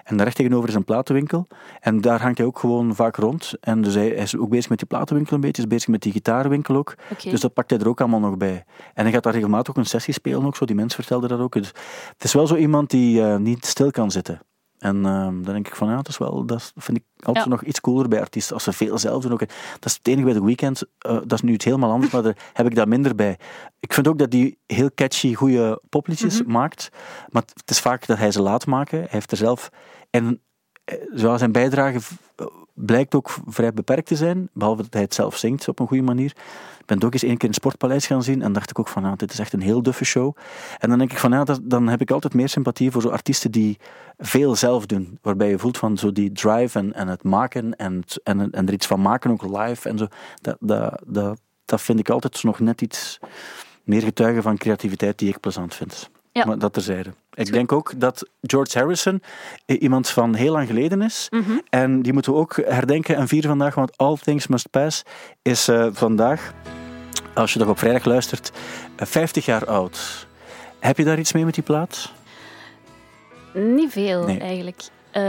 En daar recht tegenover is een platenwinkel. En daar hangt hij ook gewoon vaak rond. En dus hij is ook bezig met die platenwinkel een beetje. Hij is bezig met die gitarenwinkel ook. Okay. Dus dat pakt hij er ook allemaal nog bij. En hij gaat daar regelmatig ook een sessie spelen ook zo. Die mens vertelde dat ook. Dus het is wel zo iemand die niet stil kan zitten. En dan denk ik van, ja, dat vind ik altijd nog iets cooler bij artiesten, als ze veel zelf doen. Ook. Dat is het enige bij The Weeknd, dat is nu iets helemaal anders, maar daar heb ik daar minder bij. Ik vind ook dat hij heel catchy, goede popliedjes maakt, maar het is vaak dat hij ze laat maken. Hij heeft er zelf, en zoals zijn bijdrage blijkt ook vrij beperkt te zijn, behalve dat hij het zelf zingt op een goede manier. Ik ben het ook eens 1 keer in het Sportpaleis gaan zien en dacht ik ook van, dit is echt een heel duffe show. En dan denk ik van, dan heb ik altijd meer sympathie voor zo'n artiesten die veel zelf doen, waarbij je voelt van zo die drive en het maken en er iets van maken, ook live en zo. Dat vind ik altijd nog net iets meer getuigen van creativiteit die ik plezant vind. Ja. Maar dat terzijde. Ik denk ook dat George Harrison iemand van heel lang geleden is. En die moeten we ook herdenken en vieren vandaag, want All Things Must Pass is vandaag, als je dat op vrijdag luistert, 50 jaar oud. Heb je daar iets mee met die plaat? Niet veel, eigenlijk.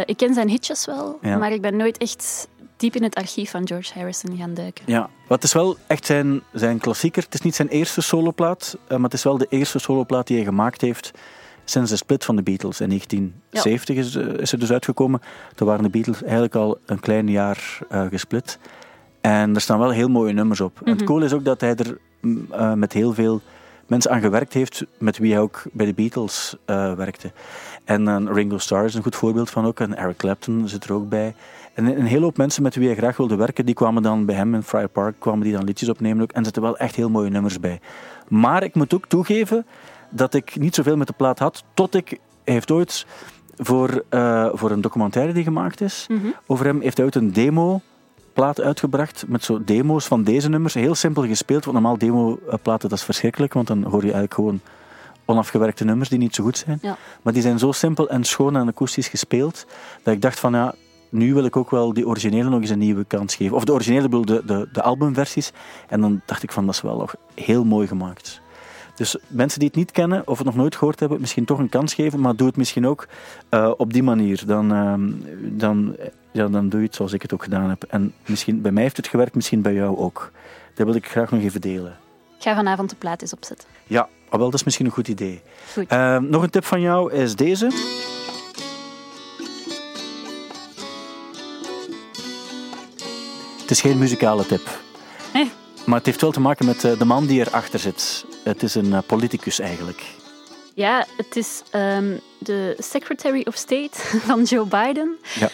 Ik ken zijn hitjes wel, maar ik ben nooit echt diep in het archief van George Harrison gaan duiken. Ja, wat is wel echt zijn klassieker. Het is niet zijn eerste soloplaat, maar het is wel de eerste soloplaat die hij gemaakt heeft sinds de split van de Beatles. In 1970 is er dus uitgekomen. Toen waren de Beatles eigenlijk al een klein jaar gesplit. En er staan wel heel mooie nummers op. En het coole is ook dat hij er met heel veel mensen aan gewerkt heeft, met wie hij ook bij de Beatles werkte. En Ringo Starr is een goed voorbeeld van ook. En Eric Clapton zit er ook bij. En een hele hoop mensen met wie hij graag wilde werken, die kwamen dan bij hem in Friar Park, kwamen die dan liedjes opnemen ook. En er zitten wel echt heel mooie nummers bij. Maar ik moet ook toegeven dat ik niet zoveel met de plaat had, tot ik... Hij heeft ooit voor een documentaire die gemaakt is, mm-hmm, over hem, heeft hij ooit een demoplaat uitgebracht met zo demo's van deze nummers. Heel simpel gespeeld, want normaal demoplaten, dat is verschrikkelijk, want dan hoor je eigenlijk gewoon onafgewerkte nummers die niet zo goed zijn. Ja. Maar die zijn zo simpel en schoon en akoestisch gespeeld, dat ik dacht van ja, nu wil ik ook wel die originele nog eens een nieuwe kans geven. Of de originele, de albumversies. En dan dacht ik van, dat is wel nog heel mooi gemaakt. Dus mensen die het niet kennen of het nog nooit gehoord hebben, misschien toch een kans geven, maar doe het misschien ook op die manier. Dan doe je het zoals ik het ook gedaan heb. En misschien bij mij heeft het gewerkt, misschien bij jou ook. Dat wil ik graag nog even delen. Ik ga vanavond de plaat eens opzetten. Ja, wel, dat is misschien een goed idee. Goed. Nog een tip van jou is deze. Het is geen muzikale tip. Nee. Maar het heeft wel te maken met de man die erachter zit. Het is een politicus eigenlijk. Ja, het is de Secretary of State van Joe Biden. Ja.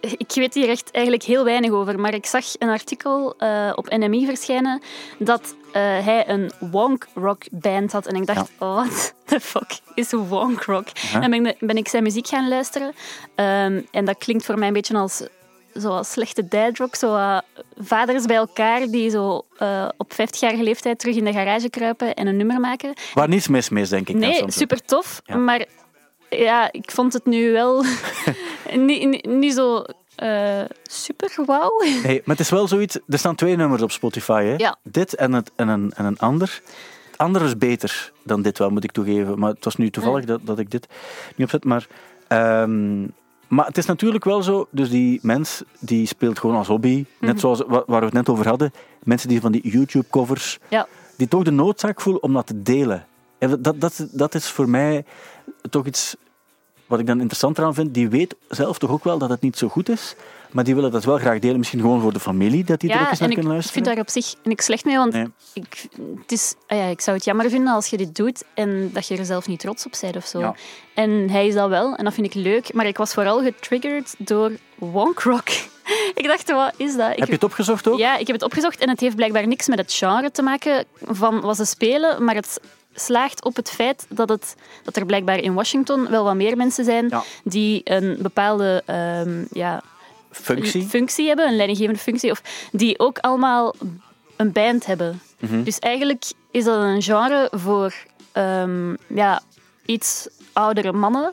Ik weet hier echt eigenlijk heel weinig over, maar ik zag een artikel op NMI verschijnen dat hij een wonk rock band had. En ik dacht, ja, what the fuck is wonk rock? Ja. En ben ik zijn muziek gaan luisteren. En dat klinkt voor mij een beetje als... Zoals slechte dadrock, zo vaders bij elkaar die zo op 50-jarige leeftijd terug in de garage kruipen en een nummer maken. Waar niets mis mee is, denk ik. Nee, super tof. Ja. Maar ja, ik vond het nu wel niet zo super wauw. Hey, maar het is wel zoiets... Er staan 2 nummers op Spotify, hè? Ja. Dit en een ander. Het andere is beter dan dit wel, moet ik toegeven. Maar het was nu toevallig dat ik dit niet opzet, maar... Maar het is natuurlijk wel zo, dus die mens die speelt gewoon als hobby, net zoals waar we het net over hadden, mensen die van die YouTube-covers, ja, die toch de noodzaak voelen om dat te delen. En dat is voor mij toch iets wat ik dan interessant eraan vind. Die weet zelf toch ook wel dat het niet zo goed is, maar die willen dat wel graag delen, misschien gewoon voor de familie, dat die er ook eens naar kunnen luisteren. Ja, en ik vind daar op zich niks slecht mee, want ik zou het jammer vinden als je dit doet en dat je er zelf niet trots op bent of zo. Ja. En hij is dat wel, en dat vind ik leuk, maar ik was vooral getriggerd door wonk rock. Ik dacht, wat is dat? Heb je het opgezocht ook? Ja, ik heb het opgezocht en het heeft blijkbaar niks met het genre te maken van wat ze spelen, maar het slaagt op het feit dat er blijkbaar in Washington wel wat meer mensen zijn die een bepaalde... Functie hebben, een leidinggevende functie, of die ook allemaal een band hebben. Mm-hmm. Dus eigenlijk is dat een genre voor iets oudere mannen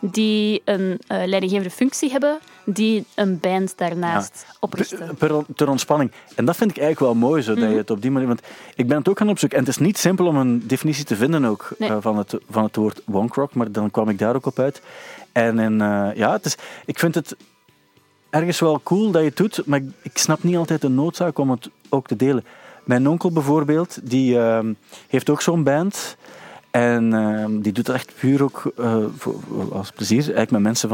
die een leidinggevende functie hebben, die een band daarnaast oprichten. Ter ontspanning. En dat vind ik eigenlijk wel mooi, zo, dat je het op die manier... Want ik ben het ook gaan opzoeken. En het is niet simpel om een definitie te vinden ook van het woord wonk rock, maar dan kwam ik daar ook op uit. Ik vind het... Ergens wel cool dat je het doet, maar ik snap niet altijd de noodzaak om het ook te delen. Mijn onkel bijvoorbeeld, die heeft ook zo'n band. En die doet het echt puur ook als plezier. Eigenlijk met mensen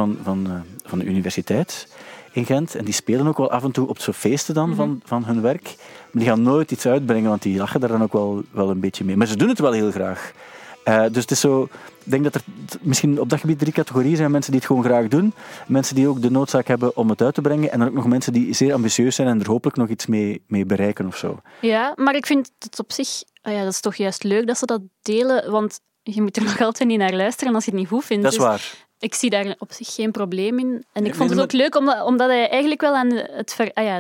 van de universiteit in Gent. En die spelen ook wel af en toe op zo'n feesten dan van hun werk. Maar die gaan nooit iets uitbrengen, want die lachen daar dan ook wel een beetje mee. Maar ze doen het wel heel graag. Dus het is zo, ik denk dat er misschien op dat gebied 3 categorieën zijn. Mensen die het gewoon graag doen. Mensen die ook de noodzaak hebben om het uit te brengen. En dan ook nog mensen die zeer ambitieus zijn en er hopelijk nog iets mee bereiken of zo. Ja, maar ik vind het op zich... dat is toch juist leuk dat ze dat delen. Want je moet er nog altijd niet naar luisteren als je het niet goed vindt. Dat is waar. Dus ik zie daar op zich geen probleem in. En ik vond het ook leuk, omdat hij eigenlijk wel aan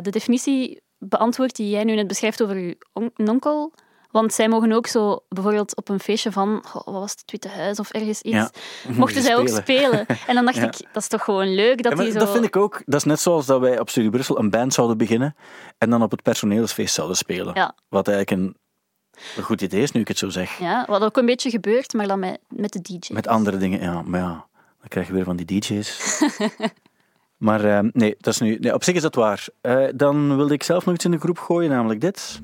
de definitie beantwoordt die jij nu net beschrijft over je onkel... Want zij mogen ook zo, bijvoorbeeld op een feestje van, wat was het, Witte Huis of ergens iets, mochten zij ook spelen. En dan dacht ik, dat is toch gewoon leuk dat die zo... Dat vind ik ook, dat is net zoals dat wij op Studio Brussel een band zouden beginnen en dan op het personeelsfeest zouden spelen. Ja. Wat eigenlijk een goed idee is, nu ik het zo zeg. Ja, wat ook een beetje gebeurt, maar dan met de DJ's. Met andere dingen, ja. Maar ja, dan krijg je weer van die DJ's. Maar op zich is dat waar. Dan wilde ik zelf nog iets in de groep gooien, namelijk dit...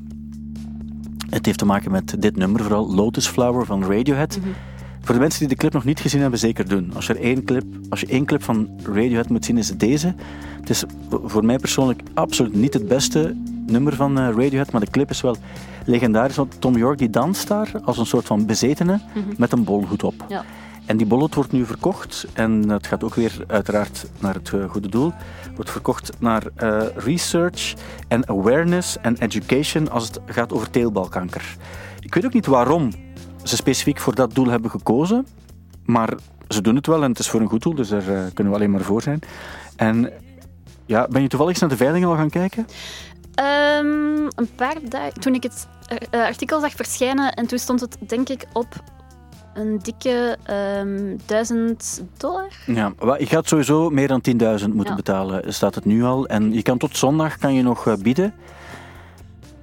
Het heeft te maken met dit nummer, vooral Lotus Flower van Radiohead. Mm-hmm. Voor de mensen die de clip nog niet gezien hebben, zeker doen. Als je één clip van Radiohead moet zien, is het deze. Het is voor mij persoonlijk absoluut niet het beste nummer van Radiohead, maar de clip is wel legendarisch. Want Tom York die danst daar als een soort van bezetene met een bolhoed op. Ja. En die bolhoed wordt nu verkocht en het gaat ook weer uiteraard naar het goede doel. Wordt verkocht naar research en awareness en education als het gaat over teelbalkanker. Ik weet ook niet waarom ze specifiek voor dat doel hebben gekozen. Maar ze doen het wel en het is voor een goed doel, dus daar kunnen we alleen maar voor zijn. En ja, ben je toevallig eens naar de veiling al gaan kijken? Een paar dagen... Toen ik het artikel zag verschijnen en toen stond het denk ik op... Een dikke $1.000. Ja, je gaat sowieso meer dan 10.000 moeten betalen, staat het nu al. En je kan tot zondag kan je nog bieden.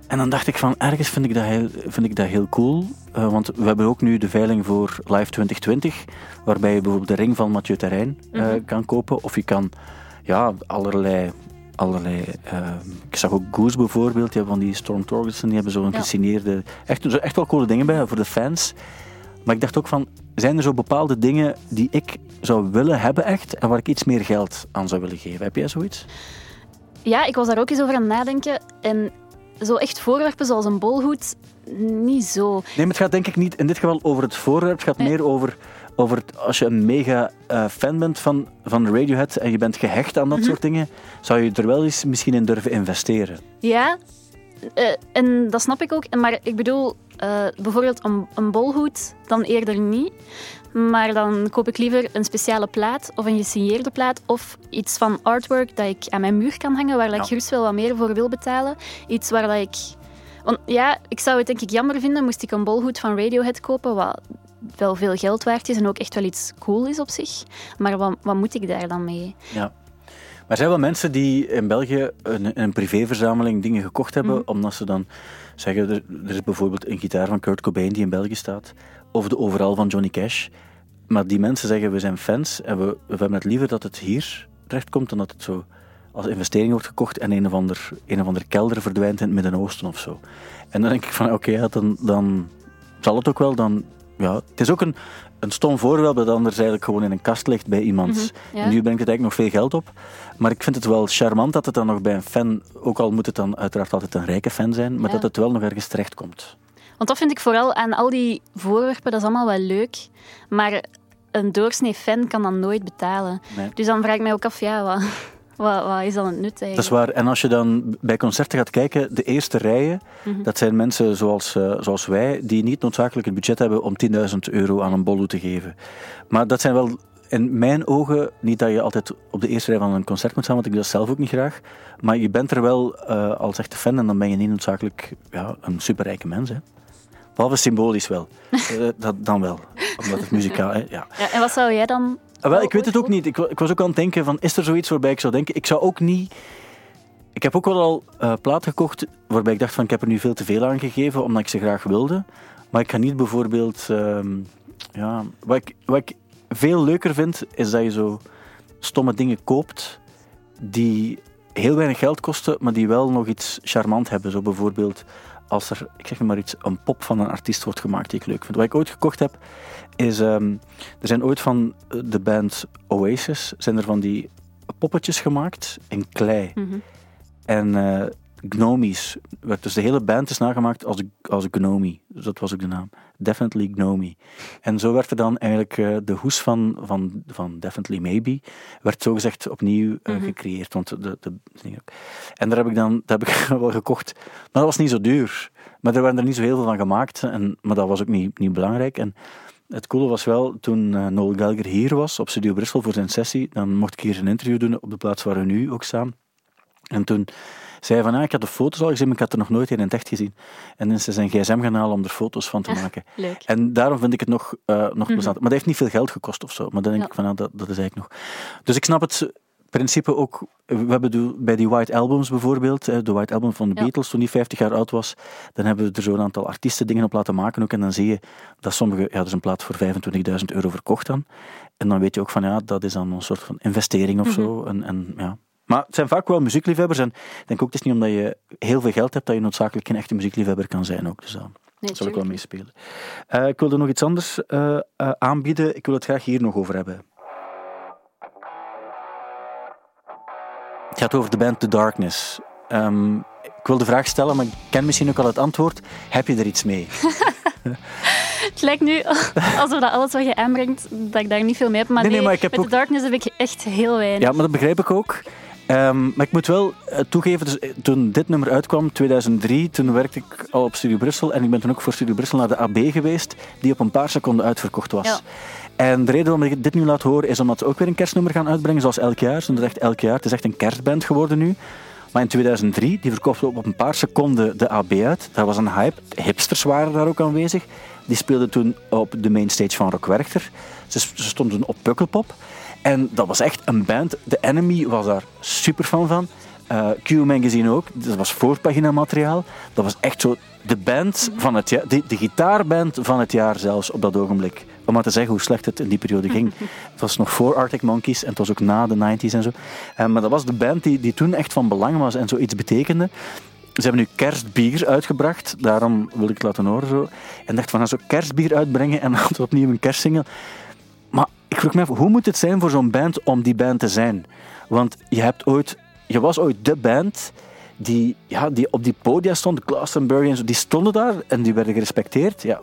En dan dacht ik van, ergens vind ik dat heel cool. Want we hebben ook nu de veiling voor Live 2020, waarbij je bijvoorbeeld de ring van Mathieu Terrein kan kopen. Of je kan allerlei ik zag ook Goose bijvoorbeeld, van die Storm Torgerson, die hebben zo'n gesigneerde... Echt wel coole dingen bij voor de fans. Maar ik dacht ook van, zijn er zo bepaalde dingen die ik zou willen hebben echt en waar ik iets meer geld aan zou willen geven? Heb jij zoiets? Ja, ik was daar ook eens over aan het nadenken. En zo echt voorwerpen zoals een bolhoed, niet zo. Nee, maar het gaat denk ik niet in dit geval over het voorwerp. Het gaat meer over als je een mega fan bent van Radiohead en je bent gehecht aan dat soort dingen, zou je er wel eens misschien in durven investeren. Ja, en dat snap ik ook. Maar ik bedoel... bijvoorbeeld een bolhoed, dan eerder niet. Maar dan koop ik liever een speciale plaat of een gesigneerde plaat of iets van artwork dat ik aan mijn muur kan hangen, waar ik gerust wel wat meer voor wil betalen. Iets waar dat ik... Want ja, ik zou het denk ik jammer vinden moest ik een bolhoed van Radiohead kopen, wat wel veel geld waard is en ook echt wel iets cool is op zich. Maar wat moet ik daar dan mee? Ja. Maar er zijn wel mensen die in België een privéverzameling dingen gekocht hebben, omdat ze dan zeggen, er is bijvoorbeeld een gitaar van Kurt Cobain die in België staat, of de overall van Johnny Cash. Maar die mensen zeggen, we zijn fans en we hebben het liever dat het hier terechtkomt dan dat het zo als investering wordt gekocht en een of ander kelder verdwijnt in het Midden-Oosten of zo. En dan denk ik van, oké, dan zal het ook wel, dan... Ja, het is ook een stom voorbeeld dat anders eigenlijk gewoon in een kast ligt bij iemand. Ja. En nu brengt het eigenlijk nog veel geld op. Maar ik vind het wel charmant dat het dan nog bij een fan, ook al moet het dan uiteraard altijd een rijke fan zijn, maar dat het wel nog ergens terechtkomt. Want dat vind ik vooral aan al die voorwerpen, dat is allemaal wel leuk. Maar een doorsnee fan kan dan nooit betalen. Nee. Dus dan vraag ik mij ook af, wat is dan het nut eigenlijk? Dat is waar. En als je dan bij concerten gaat kijken, de eerste rijen, dat zijn mensen zoals wij, die niet noodzakelijk het budget hebben om €10.000 aan een bolhoed te geven. Maar dat zijn wel, in mijn ogen, niet dat je altijd op de eerste rij van een concert moet staan, want ik doe dat zelf ook niet graag. Maar je bent er wel als echte fan en dan ben je niet noodzakelijk een superrijke mens, hè. Behalve symbolisch wel. Dat dan wel. Omdat het muzikaal... En wat zou jij dan... Wel, ik weet het ook niet. Ik was ook aan het denken van, is er zoiets waarbij ik zou denken... Ik zou ook niet... Ik heb ook wel al plaat gekocht waarbij ik dacht van, ik heb er nu veel te veel aan gegeven, omdat ik ze graag wilde. Maar ik ga niet bijvoorbeeld... Wat ik veel leuker vind, is dat je zo stomme dingen koopt die heel weinig geld kosten, maar die wel nog iets charmant hebben. Zo bijvoorbeeld... Als er, ik zeg maar iets, een pop van een artiest wordt gemaakt die ik leuk vind. Wat ik ooit gekocht heb, is... er zijn ooit van de band Oasis, zijn er van die poppetjes gemaakt in klei. En Gnomies. Dus de hele band is nagemaakt als Gnomie. Dus dat was ook de naam. Definitely Gnomie. En zo werd er dan eigenlijk de hoes van Definitely Maybe, werd zogezegd opnieuw gecreëerd. Want en dat heb ik wel gekocht. Maar dat was niet zo duur. Maar er werden er niet zo heel veel van gemaakt. Maar dat was ook niet belangrijk. En het coole was wel, toen Noel Gallagher hier was, op Studio Brussel voor zijn sessie, dan mocht ik hier een interview doen op de plaats waar we nu ook staan. En toen zei hij van, ik had de foto's al gezien, maar ik had er nog nooit een in het echt gezien. En dan is hij zijn gsm gaan halen om er foto's van te maken. Leuk. En daarom vind ik het nog plezant. Maar dat heeft niet veel geld gekost of zo. Maar dan denk ik van, dat is eigenlijk nog... Dus ik snap het principe ook... We hebben bij die White Albums bijvoorbeeld, de White Album van de Beatles, toen die 50 jaar oud was, dan hebben we er zo'n aantal artiesten dingen op laten maken ook. En dan zie je dat sommige... Ja, er is een plaat voor €25.000 verkocht dan. En dan weet je ook van, dat is dan een soort van investering of zo. En Maar het zijn vaak wel muziekliefhebbers en ik denk ook, het is niet omdat je heel veel geld hebt dat je noodzakelijk geen echte muziekliefhebber kan zijn ook. Dus dat zal ik wel meespelen. Ik wilde nog iets anders aanbieden. Ik wil het graag hier nog over hebben. Het gaat over de band The Darkness. Ik wil de vraag stellen, maar ik ken misschien ook al het antwoord. Heb je er iets mee? Het lijkt nu alsof dat alles wat je aanbrengt, dat ik daar niet veel mee heb. Maar nee, maar ik heb The Darkness heb ik echt heel weinig. Ja, maar dat begrijp ik ook. Maar ik moet wel toegeven, dus, toen dit nummer uitkwam, 2003, toen werkte ik al op Studio Brussel. En ik ben toen ook voor Studio Brussel naar de AB geweest, die op een paar seconden uitverkocht was. Ja. En de reden waarom ik dit nu laat horen, is omdat ze ook weer een kerstnummer gaan uitbrengen, zoals elk jaar. Dus echt elk jaar. Het is echt een kerstband geworden nu. Maar in 2003, die verkochten op een paar seconden de AB uit. Dat was een hype. De hipsters waren daar ook aanwezig. Die speelden toen op de mainstage van Rock Werchter. Ze stonden op Pukkelpop. En dat was echt een band. The Enemy was daar super fan van. Q-magazine ook. Dat was voorpagina materiaal. Dat was echt zo de band van het jaar. De gitaarband van het jaar zelfs op dat ogenblik. Om maar te zeggen hoe slecht het in die periode ging. Het was nog voor Arctic Monkeys en het was ook na de 90s en zo. Maar dat was de band die toen echt van belang was en zoiets betekende. Ze hebben nu kerstbier uitgebracht. Daarom wil ik het laten horen zo. En dacht van, nou, zo kerstbier uitbrengen en dan opnieuw een kerstsingle. Maar ik vroeg me af, hoe moet het zijn voor zo'n band om die band te zijn? Want je was ooit de band die op die podia stond, Glastonbury en zo. Die stonden daar en die werden gerespecteerd. Ja,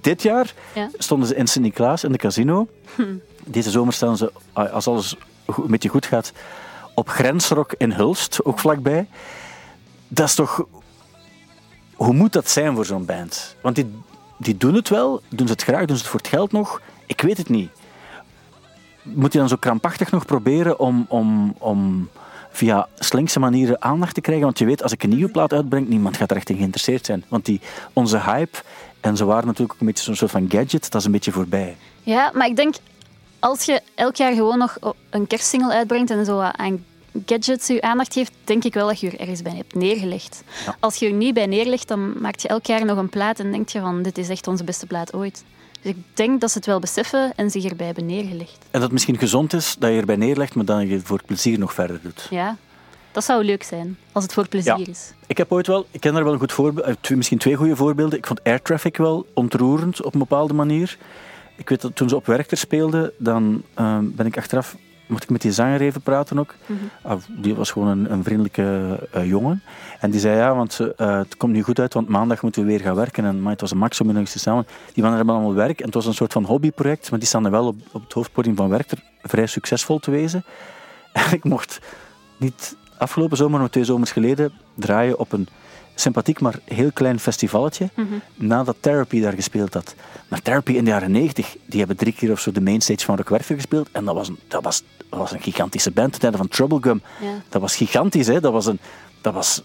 dit jaar stonden ze in Sint-Niklaas in de Casino. Deze zomer staan ze, als alles een beetje goed gaat, op Grensrock in Hulst, ook vlakbij. Dat is toch... Hoe moet dat zijn voor zo'n band? Want die doen het wel, doen ze het graag, doen ze het voor het geld nog. Ik weet het niet. Moet je dan zo krampachtig nog proberen om via slinkse manieren aandacht te krijgen? Want je weet, als ik een nieuwe plaat uitbreng, niemand gaat er echt in geïnteresseerd zijn. Want onze hype... En ze waren natuurlijk ook een beetje zo'n soort van gadget. Dat is een beetje voorbij. Ja, maar ik denk, als je elk jaar gewoon nog een kerstsingle uitbrengt en zo aan gadgets je aandacht geeft, denk ik wel dat je er ergens bij hebt neergelegd. Ja. Als je er niet bij neerlegt, dan maak je elk jaar nog een plaat en denk je van, dit is echt onze beste plaat ooit. Dus ik denk dat ze het wel beseffen en zich erbij hebben neergelegd. En dat het misschien gezond is dat je erbij neerlegt, maar dat je het voor plezier nog verder doet. Ja. Dat zou leuk zijn, als het voor plezier is. Ik ken daar wel een goed voorbeeld, misschien twee goede voorbeelden. Ik vond Air Traffic wel ontroerend op een bepaalde manier. Ik weet dat toen ze op Werchter speelden, dan ben ik achteraf, mocht ik met die zanger even praten ook. Mm-hmm. Die was gewoon een vriendelijke jongen. En die zei, ja, want het komt nu goed uit, want maandag moeten we weer gaan werken. En maar het was een max om nog eens te samen. Die mannen hebben allemaal werk en het was een soort van hobbyproject. Maar die staan er wel op het hoofdpodium van Werchter vrij succesvol te wezen. En ik mocht niet... Afgelopen zomer, nog 2 zomers geleden, draaien op een sympathiek, maar heel klein festivalletje, nadat Therapy daar gespeeld had. Maar Therapy in de jaren 90, die hebben 3 keer of zo de mainstage van Rock Werchter gespeeld. En dat was een gigantische band, ten tijde van Troublegum. Ja. Dat was gigantisch, hè. Dat was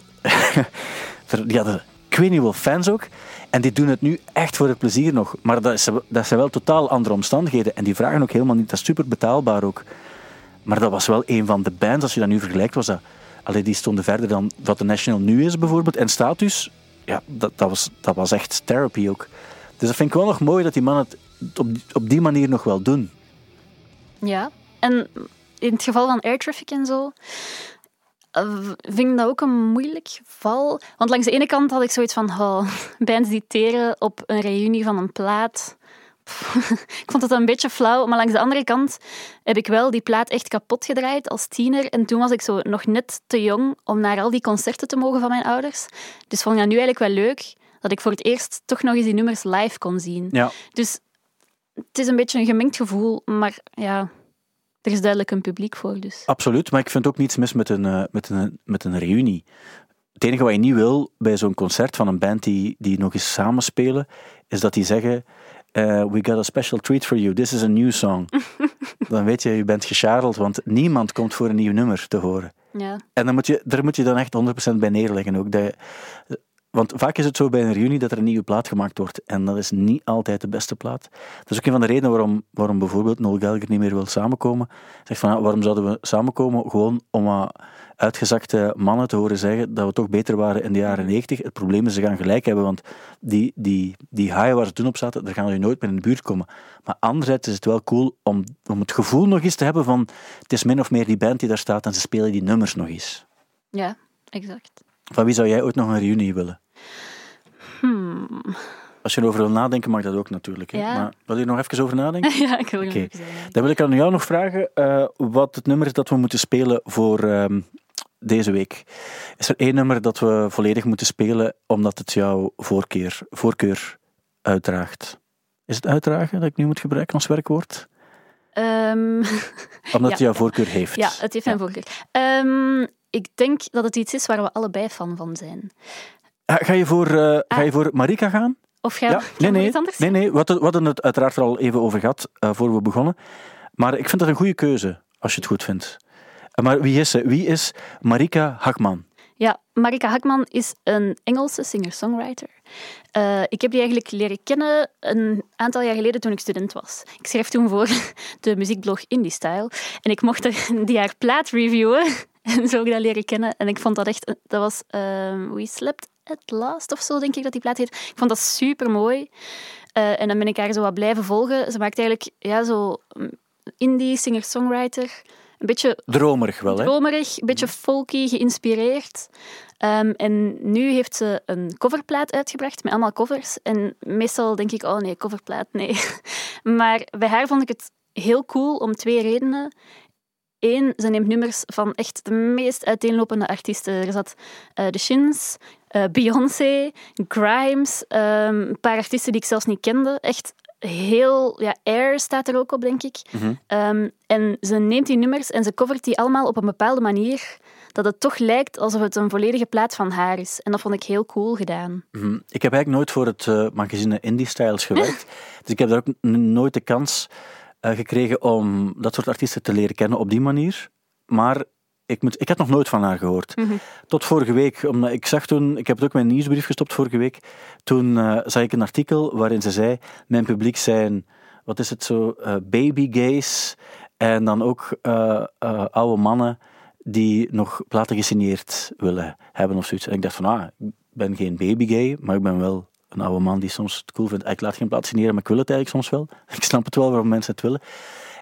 die hadden, ik weet niet wel, fans ook. En die doen het nu echt voor het plezier nog. Maar dat zijn wel totaal andere omstandigheden. En die vragen ook helemaal niet, dat is super betaalbaar ook. Maar dat was wel een van de bands, als je dat nu vergelijkt, was dat... Allee, die stonden verder dan wat de National nu is, bijvoorbeeld. En status, ja, dat was echt Therapy ook. Dus dat vind ik wel nog mooi dat die mannen het op die manier nog wel doen. Ja, en in het geval van Air Traffic en zo... vind ik dat ook een moeilijk geval. Want langs de ene kant had ik zoiets van... bands die teren op een reunie van een plaat... Ik vond het een beetje flauw, maar langs de andere kant heb ik wel die plaat echt kapot gedraaid als tiener. En toen was ik zo nog net te jong om naar al die concerten te mogen van mijn ouders. Dus vond ik dat nu eigenlijk wel leuk, dat ik voor het eerst toch nog eens die nummers live kon zien. Ja. Dus het is een beetje een gemengd gevoel, maar ja, er is duidelijk een publiek voor. Dus. Absoluut, maar ik vind ook niets mis met een reunie. Het enige wat je niet wil bij zo'n concert van een band die nog eens samenspelen, is dat die zeggen... we got a special treat for you. This is a new song. Dan weet je bent gesjareld, want niemand komt voor een nieuw nummer te horen. Ja. En daar moet je dan echt 100% bij neerleggen ook. Want vaak is het zo bij een reunie dat er een nieuwe plaat gemaakt wordt. En dat is niet altijd de beste plaat. Dat is ook een van de redenen waarom bijvoorbeeld Noel Gallagher niet meer wil samenkomen. Zegt van, waarom zouden we samenkomen? Gewoon om uitgezakte mannen te horen zeggen dat we toch beter waren in de jaren 90. Het probleem is, ze gaan gelijk hebben, want die high waar ze toen op zaten, daar gaan ze nooit meer in de buurt komen. Maar anderzijds is het wel cool om het gevoel nog eens te hebben van, het is min of meer die band die daar staat en ze spelen die nummers nog eens. Ja, exact. Van wie zou jij ooit nog een reunie willen? Als je erover wil nadenken, mag dat ook natuurlijk. Hè? Ja. Maar wil je er nog even over nadenken? Ja, ik wil er nog even over nadenken. Dan wil ik aan jou nog vragen wat het nummer is dat we moeten spelen voor deze week. Is er één nummer dat we volledig moeten spelen omdat het jouw voorkeur uitdraagt? Is het uitdragen dat ik nu moet gebruiken als werkwoord? Omdat hij jouw voorkeur heeft. Ja, het heeft mijn voorkeur. Ik denk dat het iets is waar we allebei fan van zijn. Ga je voor Marika gaan? Of ga je iets anders? Nee. We hadden het uiteraard er al even over gehad, voor we begonnen. Maar ik vind dat een goede keuze, als je het goed vindt. Maar wie is ze? Wie is Marika Hackman? Ja, Marika Hackman is een Engelse singer-songwriter. Ik heb die eigenlijk leren kennen een aantal jaar geleden toen ik student was. Ik schreef toen voor de muziekblog Indie Style. En ik mocht er die haar plaat reviewen. En zo heb ik dat leren kennen. En ik vond dat echt... Dat was We Slept at Last of zo, denk ik dat die plaat heet. Ik vond dat supermooi. En dan ben ik haar zo wat blijven volgen. Ze maakt eigenlijk zo indie singer-songwriter... Een beetje dromerig wel, hè? Dromerig, een beetje folky, geïnspireerd. En nu heeft ze een coverplaat uitgebracht met allemaal covers. En meestal denk ik, oh nee, coverplaat, nee. Maar bij haar vond ik het heel cool om twee redenen. Eén, ze neemt nummers van echt de meest uiteenlopende artiesten. Er zat The Shins, Beyoncé, Grimes, een paar artiesten die ik zelfs niet kende. Echt... heel... Ja, Air staat er ook op, denk ik. Mm-hmm. En ze neemt die nummers en ze covert die allemaal op een bepaalde manier dat het toch lijkt alsof het een volledige plaat van haar is. En dat vond ik heel cool gedaan. Mm-hmm. Ik heb eigenlijk nooit voor het magazine Indie Styles gewerkt. Dus ik heb daar ook nooit de kans gekregen om dat soort artiesten te leren kennen op die manier. Maar... Ik had nog nooit van haar gehoord. Mm-hmm. Tot vorige week, omdat ik zag toen... Ik heb het ook in mijn nieuwsbrief gestopt vorige week. Toen zag ik een artikel waarin ze zei... Mijn publiek zijn... Wat is het zo? Baby gays. En dan ook oude mannen die nog platen gesigneerd willen hebben of zoiets. En ik dacht van, ik ben geen baby gay, maar ik ben wel een oude man die soms het cool vindt. Ik laat geen plaat signeren, maar ik wil het eigenlijk soms wel. Ik snap het wel waarom mensen het willen.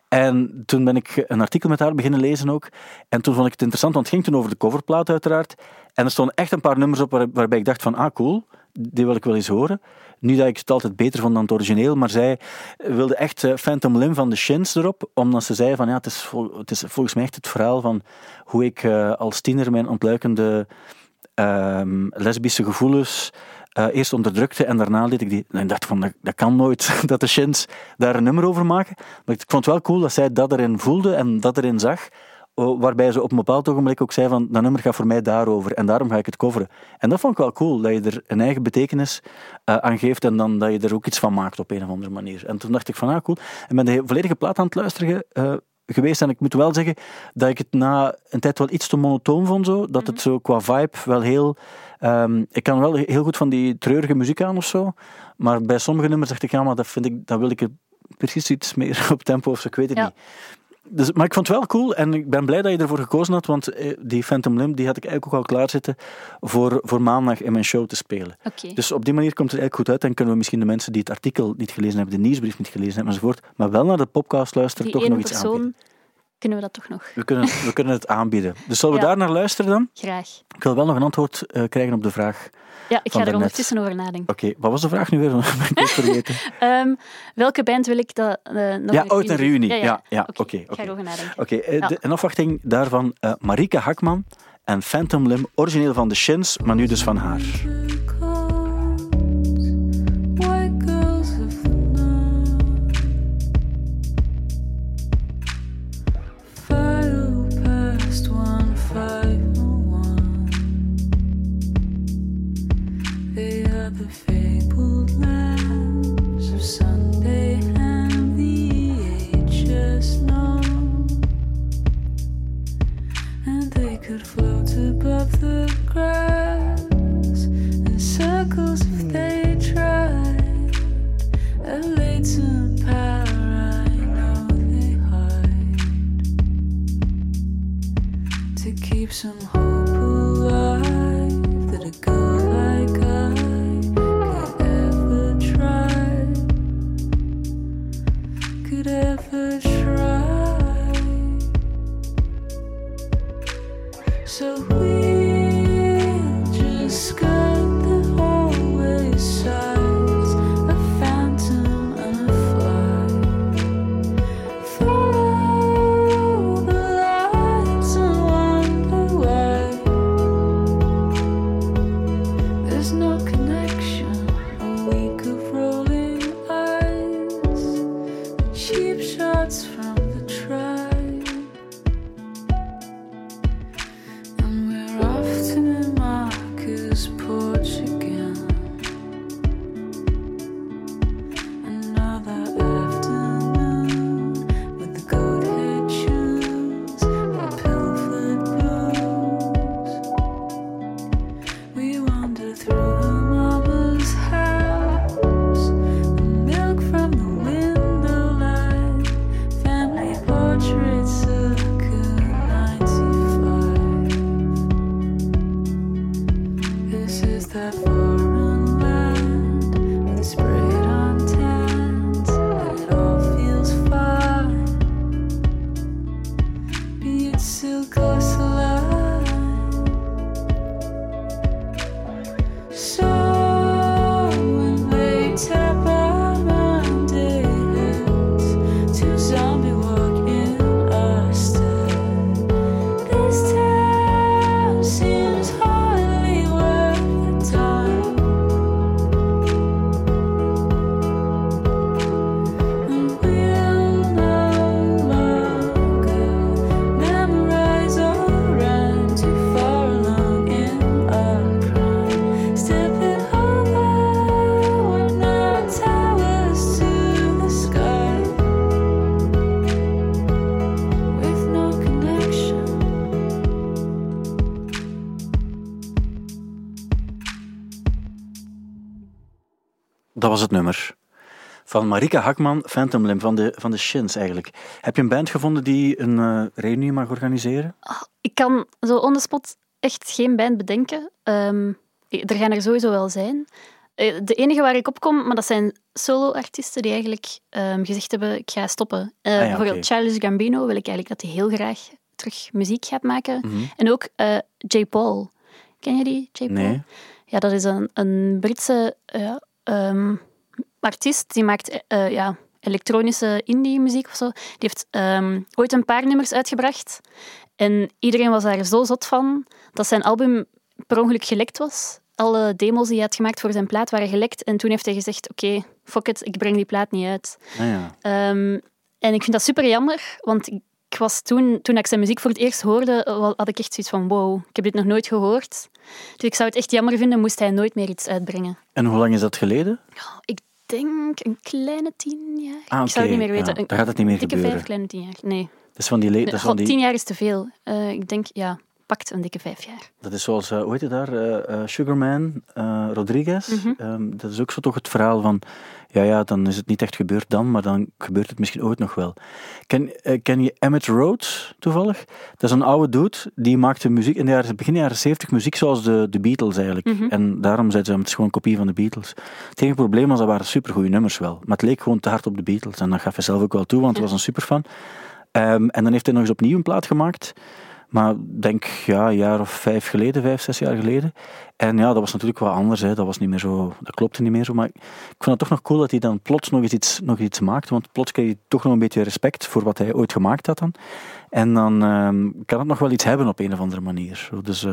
En toen ben ik een artikel met haar beginnen lezen ook. En toen vond ik het interessant, want het ging toen over de coverplaat uiteraard. En er stonden echt een paar nummers op waarbij ik dacht van, cool, die wil ik wel eens horen. Niet dat ik het altijd beter vond dan het origineel, maar zij wilde echt Phantom Limb van The Shins erop, omdat ze zei van, het is volgens mij echt het verhaal van hoe ik als tiener mijn ontluikende lesbische gevoelens... eerst onderdrukte en daarna deed ik die... En ik dacht van, dat kan nooit, dat de Shins daar een nummer over maken. Maar ik vond het wel cool dat zij dat erin voelde en dat erin zag. Waarbij ze op een bepaald ogenblik ook zei van, dat nummer gaat voor mij daarover en daarom ga ik het coveren. En dat vond ik wel cool, dat je er een eigen betekenis aan geeft en dan dat je er ook iets van maakt op een of andere manier. En toen dacht ik van, cool. En ben de volledige plaat aan het luisteren geweest. En ik moet wel zeggen dat ik het na een tijd wel iets te monotoon vond. Zo, dat het zo qua vibe wel heel... ik kan wel heel goed van die treurige muziek aan of zo. Maar bij sommige nummers dacht ik, maar dat wil ik er precies iets meer op tempo of zo. Ik weet het niet. Dus, maar ik vond het wel cool en ik ben blij dat je ervoor gekozen had, want die Phantom Limb die had ik eigenlijk ook al klaarzitten voor maandag in mijn show te spelen. Okay. Dus op die manier komt het eigenlijk goed uit en kunnen we misschien de mensen die het artikel niet gelezen hebben, de nieuwsbrief niet gelezen hebben enzovoort, maar wel naar de podcast luisteren, die toch nog iets aanbieden. Kunnen we dat toch nog? We kunnen het aanbieden. Dus zullen we daar naar luisteren dan? Graag. Ik wil wel nog een antwoord krijgen op de vraag. Ja, ik ga er ondertussen over nadenken. Oké, wat was de vraag nu weer? Ik ben vergeten. Welke band wil ik dat nog een reunie. Ja. Oké. Ik ga erover nadenken. Een afwachting daarvan. Marika Hackman en Phantom Limb, origineel van The Shins, maar nu dus van haar. The fabled lands of Sunday and the ageless snow, and they could float above the grass in circles if they tried. A latent power I know they hide to keep some hope alive that a girl like us. Ever try, so we'll just skirt the hallway sides, a phantom and a fly, follow the lights and wander why there's no connection, a week of rolling eyes. Cheap shots from Dat was het nummer. Van Marika Hackman, Phantom Limb, van de Shins eigenlijk. Heb je een band gevonden die een reunie mag organiseren? Oh, ik kan zo on the spot echt geen band bedenken. Er gaan er sowieso wel zijn. De enige waar ik op kom, maar dat zijn solo-artiesten die eigenlijk gezegd hebben, ik ga stoppen. Bijvoorbeeld Charles Gambino wil ik eigenlijk dat hij heel graag terug muziek gaat maken. Mm-hmm. En ook Jay Paul. Ken je die, Jay Paul? Nee. Ja, dat is een Britse... artiest, die maakt elektronische indie-muziek of zo. Die heeft ooit een paar nummers uitgebracht. En iedereen was daar zo zot van dat zijn album per ongeluk gelekt was. Alle demos die hij had gemaakt voor zijn plaat waren gelekt. En toen heeft hij gezegd, oké, fuck it, ik breng die plaat niet uit. En ik vind dat super jammer, want ik was toen ik zijn muziek voor het eerst hoorde, had ik echt zoiets van, wow, ik heb dit nog nooit gehoord. Dus ik zou het echt jammer vinden, moest hij nooit meer iets uitbrengen. En hoe lang is dat geleden? Oh, ik denk een kleine 10 jaar. Ah, okay. Ik zou het niet meer weten. Daar gaat het niet meer gebeuren. Dikke 5 kleine 10 jaar, nee. Dus van die God, 10 jaar is te veel. Ik denk, pakt een dikke 5 jaar. Dat is zoals, hoe heet het daar? Sugarman, Rodriguez. Mm-hmm. Dat is ook zo toch het verhaal van... Ja, dan is het niet echt gebeurd dan, maar dan gebeurt het misschien ooit nog wel. Ken je Emmett Rhodes, toevallig? Dat is een oude dude, die maakte muziek in begin jaren 70 muziek zoals de Beatles eigenlijk. Mm-hmm. En daarom zeiden ze, het is gewoon een kopie van de Beatles. Het enige probleem was, dat waren supergoeie nummers wel. Maar het leek gewoon te hard op de Beatles. En dat gaf hij zelf ook wel toe, want hij was een superfan. En dan heeft hij nog eens opnieuw een plaat gemaakt... Maar denk, een jaar of 5, 6 jaar geleden. En dat was natuurlijk wel anders. Hè. Dat was niet meer zo, dat klopte niet meer zo. Maar ik vond het toch nog cool dat hij dan plots nog eens iets maakte. Want plots kreeg je toch nog een beetje respect voor wat hij ooit gemaakt had dan. En dan kan het nog wel iets hebben op een of andere manier. Dus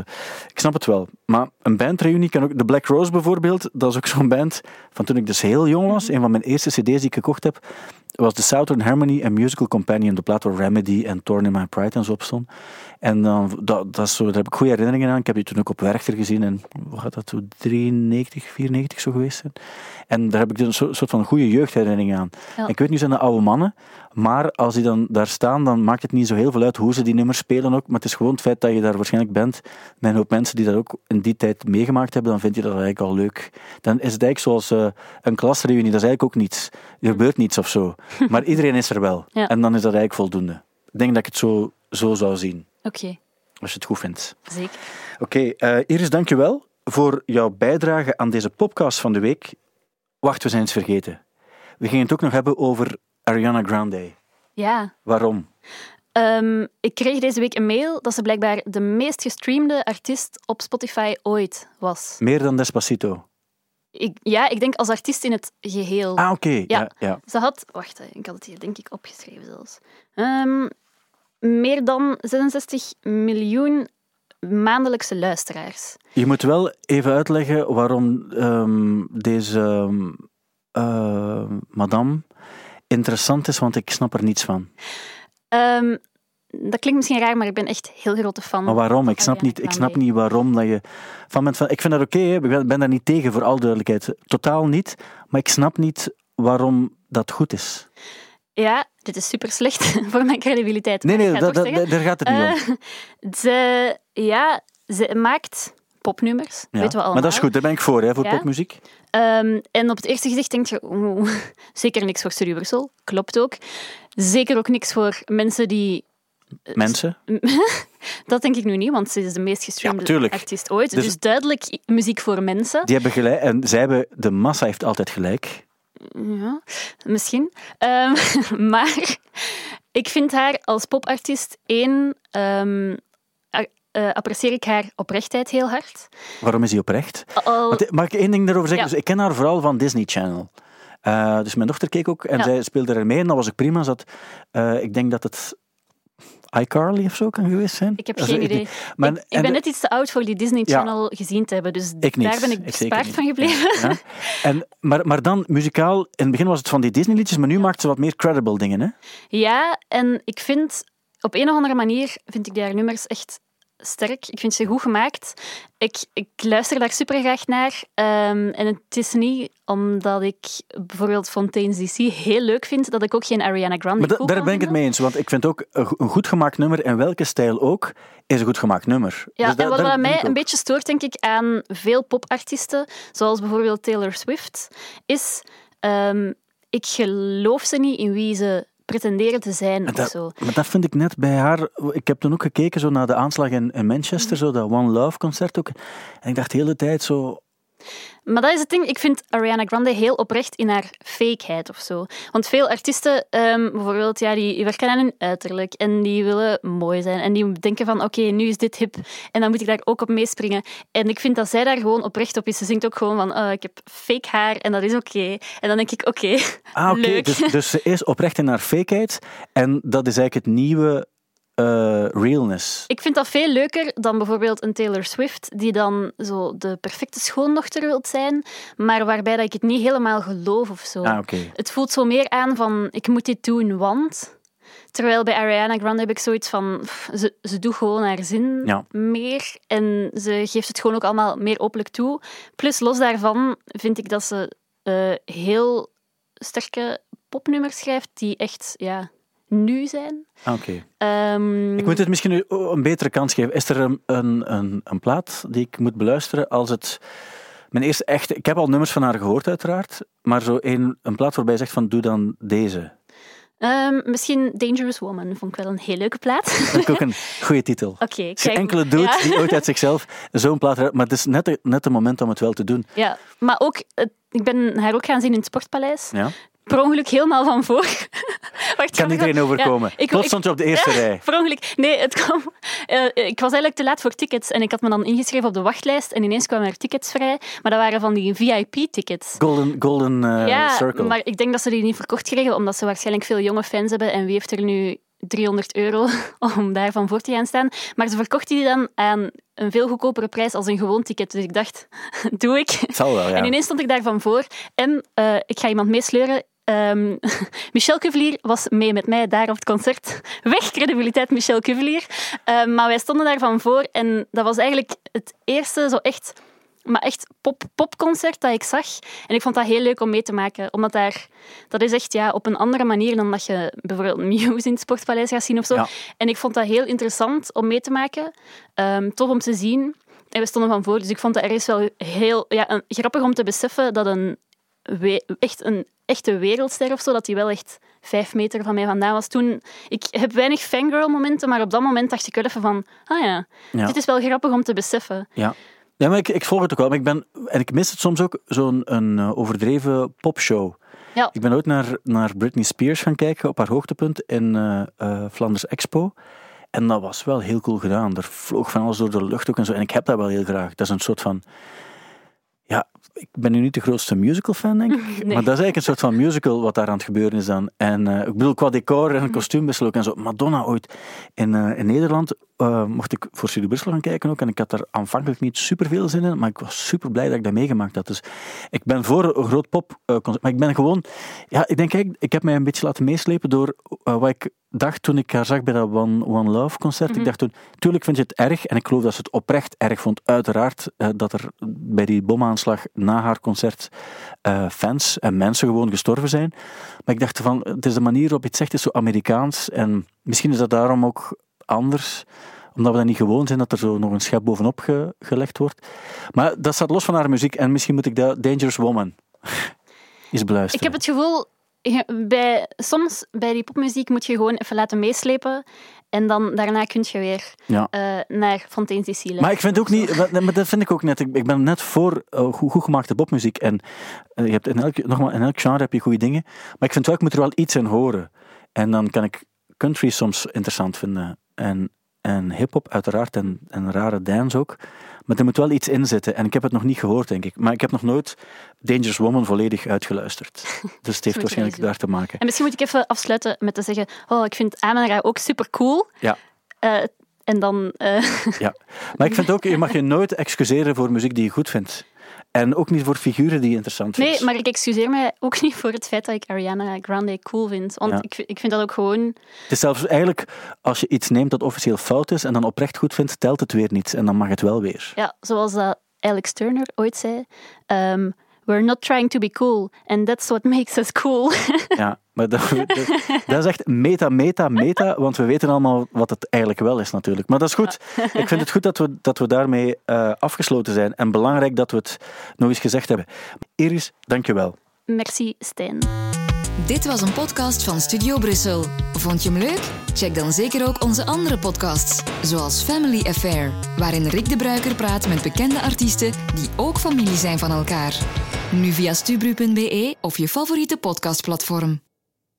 ik snap het wel. Maar een bandreunie kan ook... The Black Rose bijvoorbeeld, dat is ook zo'n band van toen ik dus heel jong was. Een van mijn eerste cd's die ik gekocht heb, was The Southern Harmony and Musical Companion. De plaat waar Remedy en Torn in My Pride en zo op stond. En dat is zo, daar heb ik goede herinneringen aan. Ik heb die toen ook op Werchter gezien. En wat gaat dat, 93, 94 zo geweest zijn. En daar heb ik een soort van goede jeugdherinnering aan. Ja. En ik weet, nu zijn dat oude mannen. Maar als die dan daar staan, dan maakt het niet zo heel veel uit hoe ze die nummers spelen ook. Maar het is gewoon het feit dat je daar waarschijnlijk bent met een hoop mensen die dat ook in die tijd meegemaakt hebben. Dan vind je dat eigenlijk al leuk. Dan is het eigenlijk zoals een klasreunie. Dat is eigenlijk ook niets. Er gebeurt niets of zo. Maar iedereen is er wel. Ja. En dan is dat eigenlijk voldoende. Ik denk dat ik het zo zou zien. Oké. Als je het goed vindt. Zeker. Oké, Iris, dankjewel voor jouw bijdrage aan deze podcast van de week. Wacht, we zijn het vergeten. We gingen het ook nog hebben over Ariana Grande. Ja. Waarom? Ik kreeg deze week een mail dat ze blijkbaar de meest gestreamde artiest op Spotify ooit was. Meer dan Despacito? Ik denk als artiest in het geheel. Ah, oké. Ja. Ze had... Wacht, ik had het hier denk ik opgeschreven zelfs. Meer dan 66 miljoen maandelijkse luisteraars. Je moet wel even uitleggen waarom deze madame interessant is, want ik snap er niets van. Dat klinkt misschien raar, maar ik ben echt heel grote fan. Maar waarom? Ik snap niet waarom dat je... Ik vind dat oké, ik ben daar niet tegen, voor alle duidelijkheid. Totaal niet, maar ik snap niet waarom dat goed is. Ja, dit is super slecht voor mijn credibiliteit. Nee, daar gaat het niet om. Ze maakt popnummers, weten we allemaal. Maar dat is goed, daar ben ik voor, hè, voor popmuziek. En op het eerste gezicht denk je, zeker niks voor Studio Brussel, klopt ook. Zeker ook niks voor mensen die... Mensen? Dat denk ik nu niet, want ze is de meest gestreamde artiest ooit. Dus duidelijk muziek voor mensen. Die hebben gelijk, en de massa heeft altijd gelijk... Ja, misschien. Maar Ik vind haar als popartiest één... apprecieer ik haar oprechtheid heel hard. Waarom is die oprecht? Mag ik één ding daarover zeggen? Ja. Dus ik ken haar vooral van Disney Channel. Dus mijn dochter keek ook en zij speelde er mee en dat was ook prima. Zat, ik denk dat het iCarly of zo kan geweest zijn. Ik heb geen idee. Maar, ik ben net iets te oud voor die Disney Channel gezien te hebben, dus daar ben ik bespaard van gebleven. Ja. Ja. En, maar dan, muzikaal, in het begin was het van die Disney liedjes, maar nu maakt ze wat meer credible dingen, hè? Ja, en ik vind, op een of andere manier, vind ik die haar nummers echt... sterk. Ik vind ze goed gemaakt. Ik luister daar super graag naar. En het is niet omdat ik bijvoorbeeld Fontaine's DC heel leuk vind, dat ik ook geen Ariana Grande maar daar ben ik het mee eens. Want ik vind ook een goed gemaakt nummer, in welke stijl ook, is een goed gemaakt nummer. Ja, dus en wat mij een beetje stoort, denk ik, aan veel popartiesten, zoals bijvoorbeeld Taylor Swift, is ik geloof ze niet in wie ze pretenderen te zijn of zo. Maar dat vind ik net bij haar... Ik heb toen ook gekeken zo naar de aanslag in Manchester, zo dat One Love concert ook. En ik dacht de hele tijd zo... Maar dat is het ding. Ik vind Ariana Grande heel oprecht in haar fakeheid of zo. Want veel artiesten, bijvoorbeeld, die werken aan hun uiterlijk en die willen mooi zijn. En die denken van, oké, nu is dit hip en dan moet ik daar ook op meespringen. En ik vind dat zij daar gewoon oprecht op is. Ze zingt ook gewoon van, ik heb fake haar en dat is oké. En dan denk ik, oké, leuk. Dus ze is oprecht in haar fakeheid en dat is eigenlijk het nieuwe... realness. Ik vind dat veel leuker dan bijvoorbeeld een Taylor Swift die dan zo de perfecte schoondochter wilt zijn, maar waarbij dat ik het niet helemaal geloof of zo. Het voelt zo meer aan van ik moet dit doen, want... Terwijl bij Ariana Grande heb ik zoiets van... Ze doet gewoon haar zin meer. En ze geeft het gewoon ook allemaal meer openlijk toe. Plus, los daarvan vind ik dat ze heel sterke popnummers schrijft die echt... ja, nu zijn. Ik moet het misschien een betere kans geven. Is er een plaat die ik moet beluisteren als het... Mijn eerste echte... Ik heb al nummers van haar gehoord, uiteraard. Maar zo een plaat waarbij zegt van, doe dan deze. Misschien Dangerous Woman vond ik wel een heel leuke plaat. Dat vind ik ook een goede titel. Het is enkele dude die ooit uit zichzelf zo'n plaat... Maar het is net het moment om het wel te doen. Ja, maar ook... ik ben haar ook gaan zien in het Sportpaleis. Ja. Per ongeluk helemaal van voor. Kan iedereen overkomen. Plots stond je op de eerste rij. Per ongeluk. Nee, het kwam... ik was eigenlijk te laat voor tickets. En ik had me dan ingeschreven op de wachtlijst. En ineens kwamen er tickets vrij. Maar dat waren van die VIP-tickets. Golden Circle. Maar ik denk dat ze die niet verkocht kregen. Omdat ze waarschijnlijk veel jonge fans hebben. En wie heeft er nu €300 om daarvan voor te gaan staan? Maar ze verkochten die dan aan een veel goedkopere prijs als een gewoon ticket. Dus ik dacht, doe ik. Het zal wel, ja. En ineens stond ik daarvan voor. En ik ga iemand meesleuren. Michel Cuvillier was mee met mij daar op het concert. Weg credibiliteit Michel Cuvillier. Maar wij stonden daarvan voor en dat was eigenlijk het eerste zo echt, maar echt popconcert dat ik zag. En ik vond dat heel leuk om mee te maken, omdat dat is echt op een andere manier dan dat je bijvoorbeeld Muse in het Sportpaleis gaat zien of zo. Ja. En ik vond dat heel interessant om mee te maken. Tof om te zien. En we stonden van voor, dus ik vond dat ergens wel heel grappig om te beseffen dat een echte wereldster of zo, dat die wel echt 5 meter van mij vandaan was. Toen, ik heb weinig fangirl-momenten, maar op dat moment dacht ik wel even van, dit is wel grappig om te beseffen. Ja. Ja, maar ik volg het ook wel. Maar ik mis het soms ook, zo'n overdreven popshow. Ja. Ik ben ooit naar Britney Spears gaan kijken, op haar hoogtepunt, in Flanders Expo. En dat was wel heel cool gedaan. Er vloog van alles door de lucht ook en zo. En ik heb dat wel heel graag. Dat is een soort van... Ja, ik ben nu niet de grootste musical-fan, denk ik. Nee. Maar dat is eigenlijk een soort van musical wat daar aan het gebeuren is dan. En ik bedoel, qua decor en kostuumwissel ook en zo. Madonna ooit in Nederland mocht ik voor Studio Brussel gaan kijken ook. En ik had daar aanvankelijk niet superveel zin in, maar ik was super blij dat ik dat meegemaakt had. Dus ik ben voor een groot popconcert. Maar ik ben gewoon... Ja, ik denk, kijk, ik heb mij een beetje laten meeslepen door wat ik dacht toen ik haar zag bij dat One Love concert. Ik dacht toen, tuurlijk vind je het erg. En ik geloof dat ze het oprecht erg vond. Uiteraard dat er bij die bomaanslag na haar concert fans en mensen gewoon gestorven zijn. Maar ik dacht van, het is de manier waarop je het zegt, het is zo Amerikaans. En misschien is dat daarom ook anders, omdat we dat niet gewoon zijn, dat er zo nog een schep bovenop gelegd wordt. Maar dat staat los van haar muziek. En misschien moet ik dat Dangerous Woman eens beluisteren. Ik heb het gevoel... soms bij die popmuziek moet je gewoon even laten meeslepen en dan daarna kun je weer naar Fontaine's DC luisteren. Maar ik vind ook niet, maar dat vind ik ook net. Ik ben net voor goed gemaakte popmuziek en je hebt in elk genre heb je goede dingen, maar ik vind wel, ik moet er wel iets in horen en dan kan ik country soms interessant vinden. En hip-hop uiteraard en rare dance ook. Maar er moet wel iets in zitten. En ik heb het nog niet gehoord, denk ik. Maar ik heb nog nooit Dangerous Woman volledig uitgeluisterd. Dus het heeft waarschijnlijk daar te maken. En misschien moet ik even afsluiten met te zeggen... Oh, ik vind Amara ook supercool. Ja. En dan... Ja. Maar ik vind ook, je mag je nooit excuseren voor muziek die je goed vindt. En ook niet voor figuren die je interessant vindt. Nee, maar ik excuseer mij ook niet voor het feit dat ik Ariana Grande cool vind. Want ik vind dat ook gewoon... Het is zelfs eigenlijk, als je iets neemt dat officieel fout is en dan oprecht goed vindt, telt het weer niet. En dan mag het wel weer. Ja, zoals Alex Turner ooit zei. We're not trying to be cool. And that's what makes us cool. Ja, maar dat is echt meta, meta, meta. Want we weten allemaal wat het eigenlijk wel is natuurlijk. Maar dat is goed. Ja. Ik vind het goed dat we daarmee afgesloten zijn. En belangrijk dat we het nog eens gezegd hebben. Iris, dank je wel. Merci, Stijn. Dit was een podcast van Studio Brussel. Vond je hem leuk? Check dan zeker ook onze andere podcasts, zoals Family Affair, waarin Rick de Bruiker praat met bekende artiesten die ook familie zijn van elkaar. Nu via stubru.be of je favoriete podcastplatform.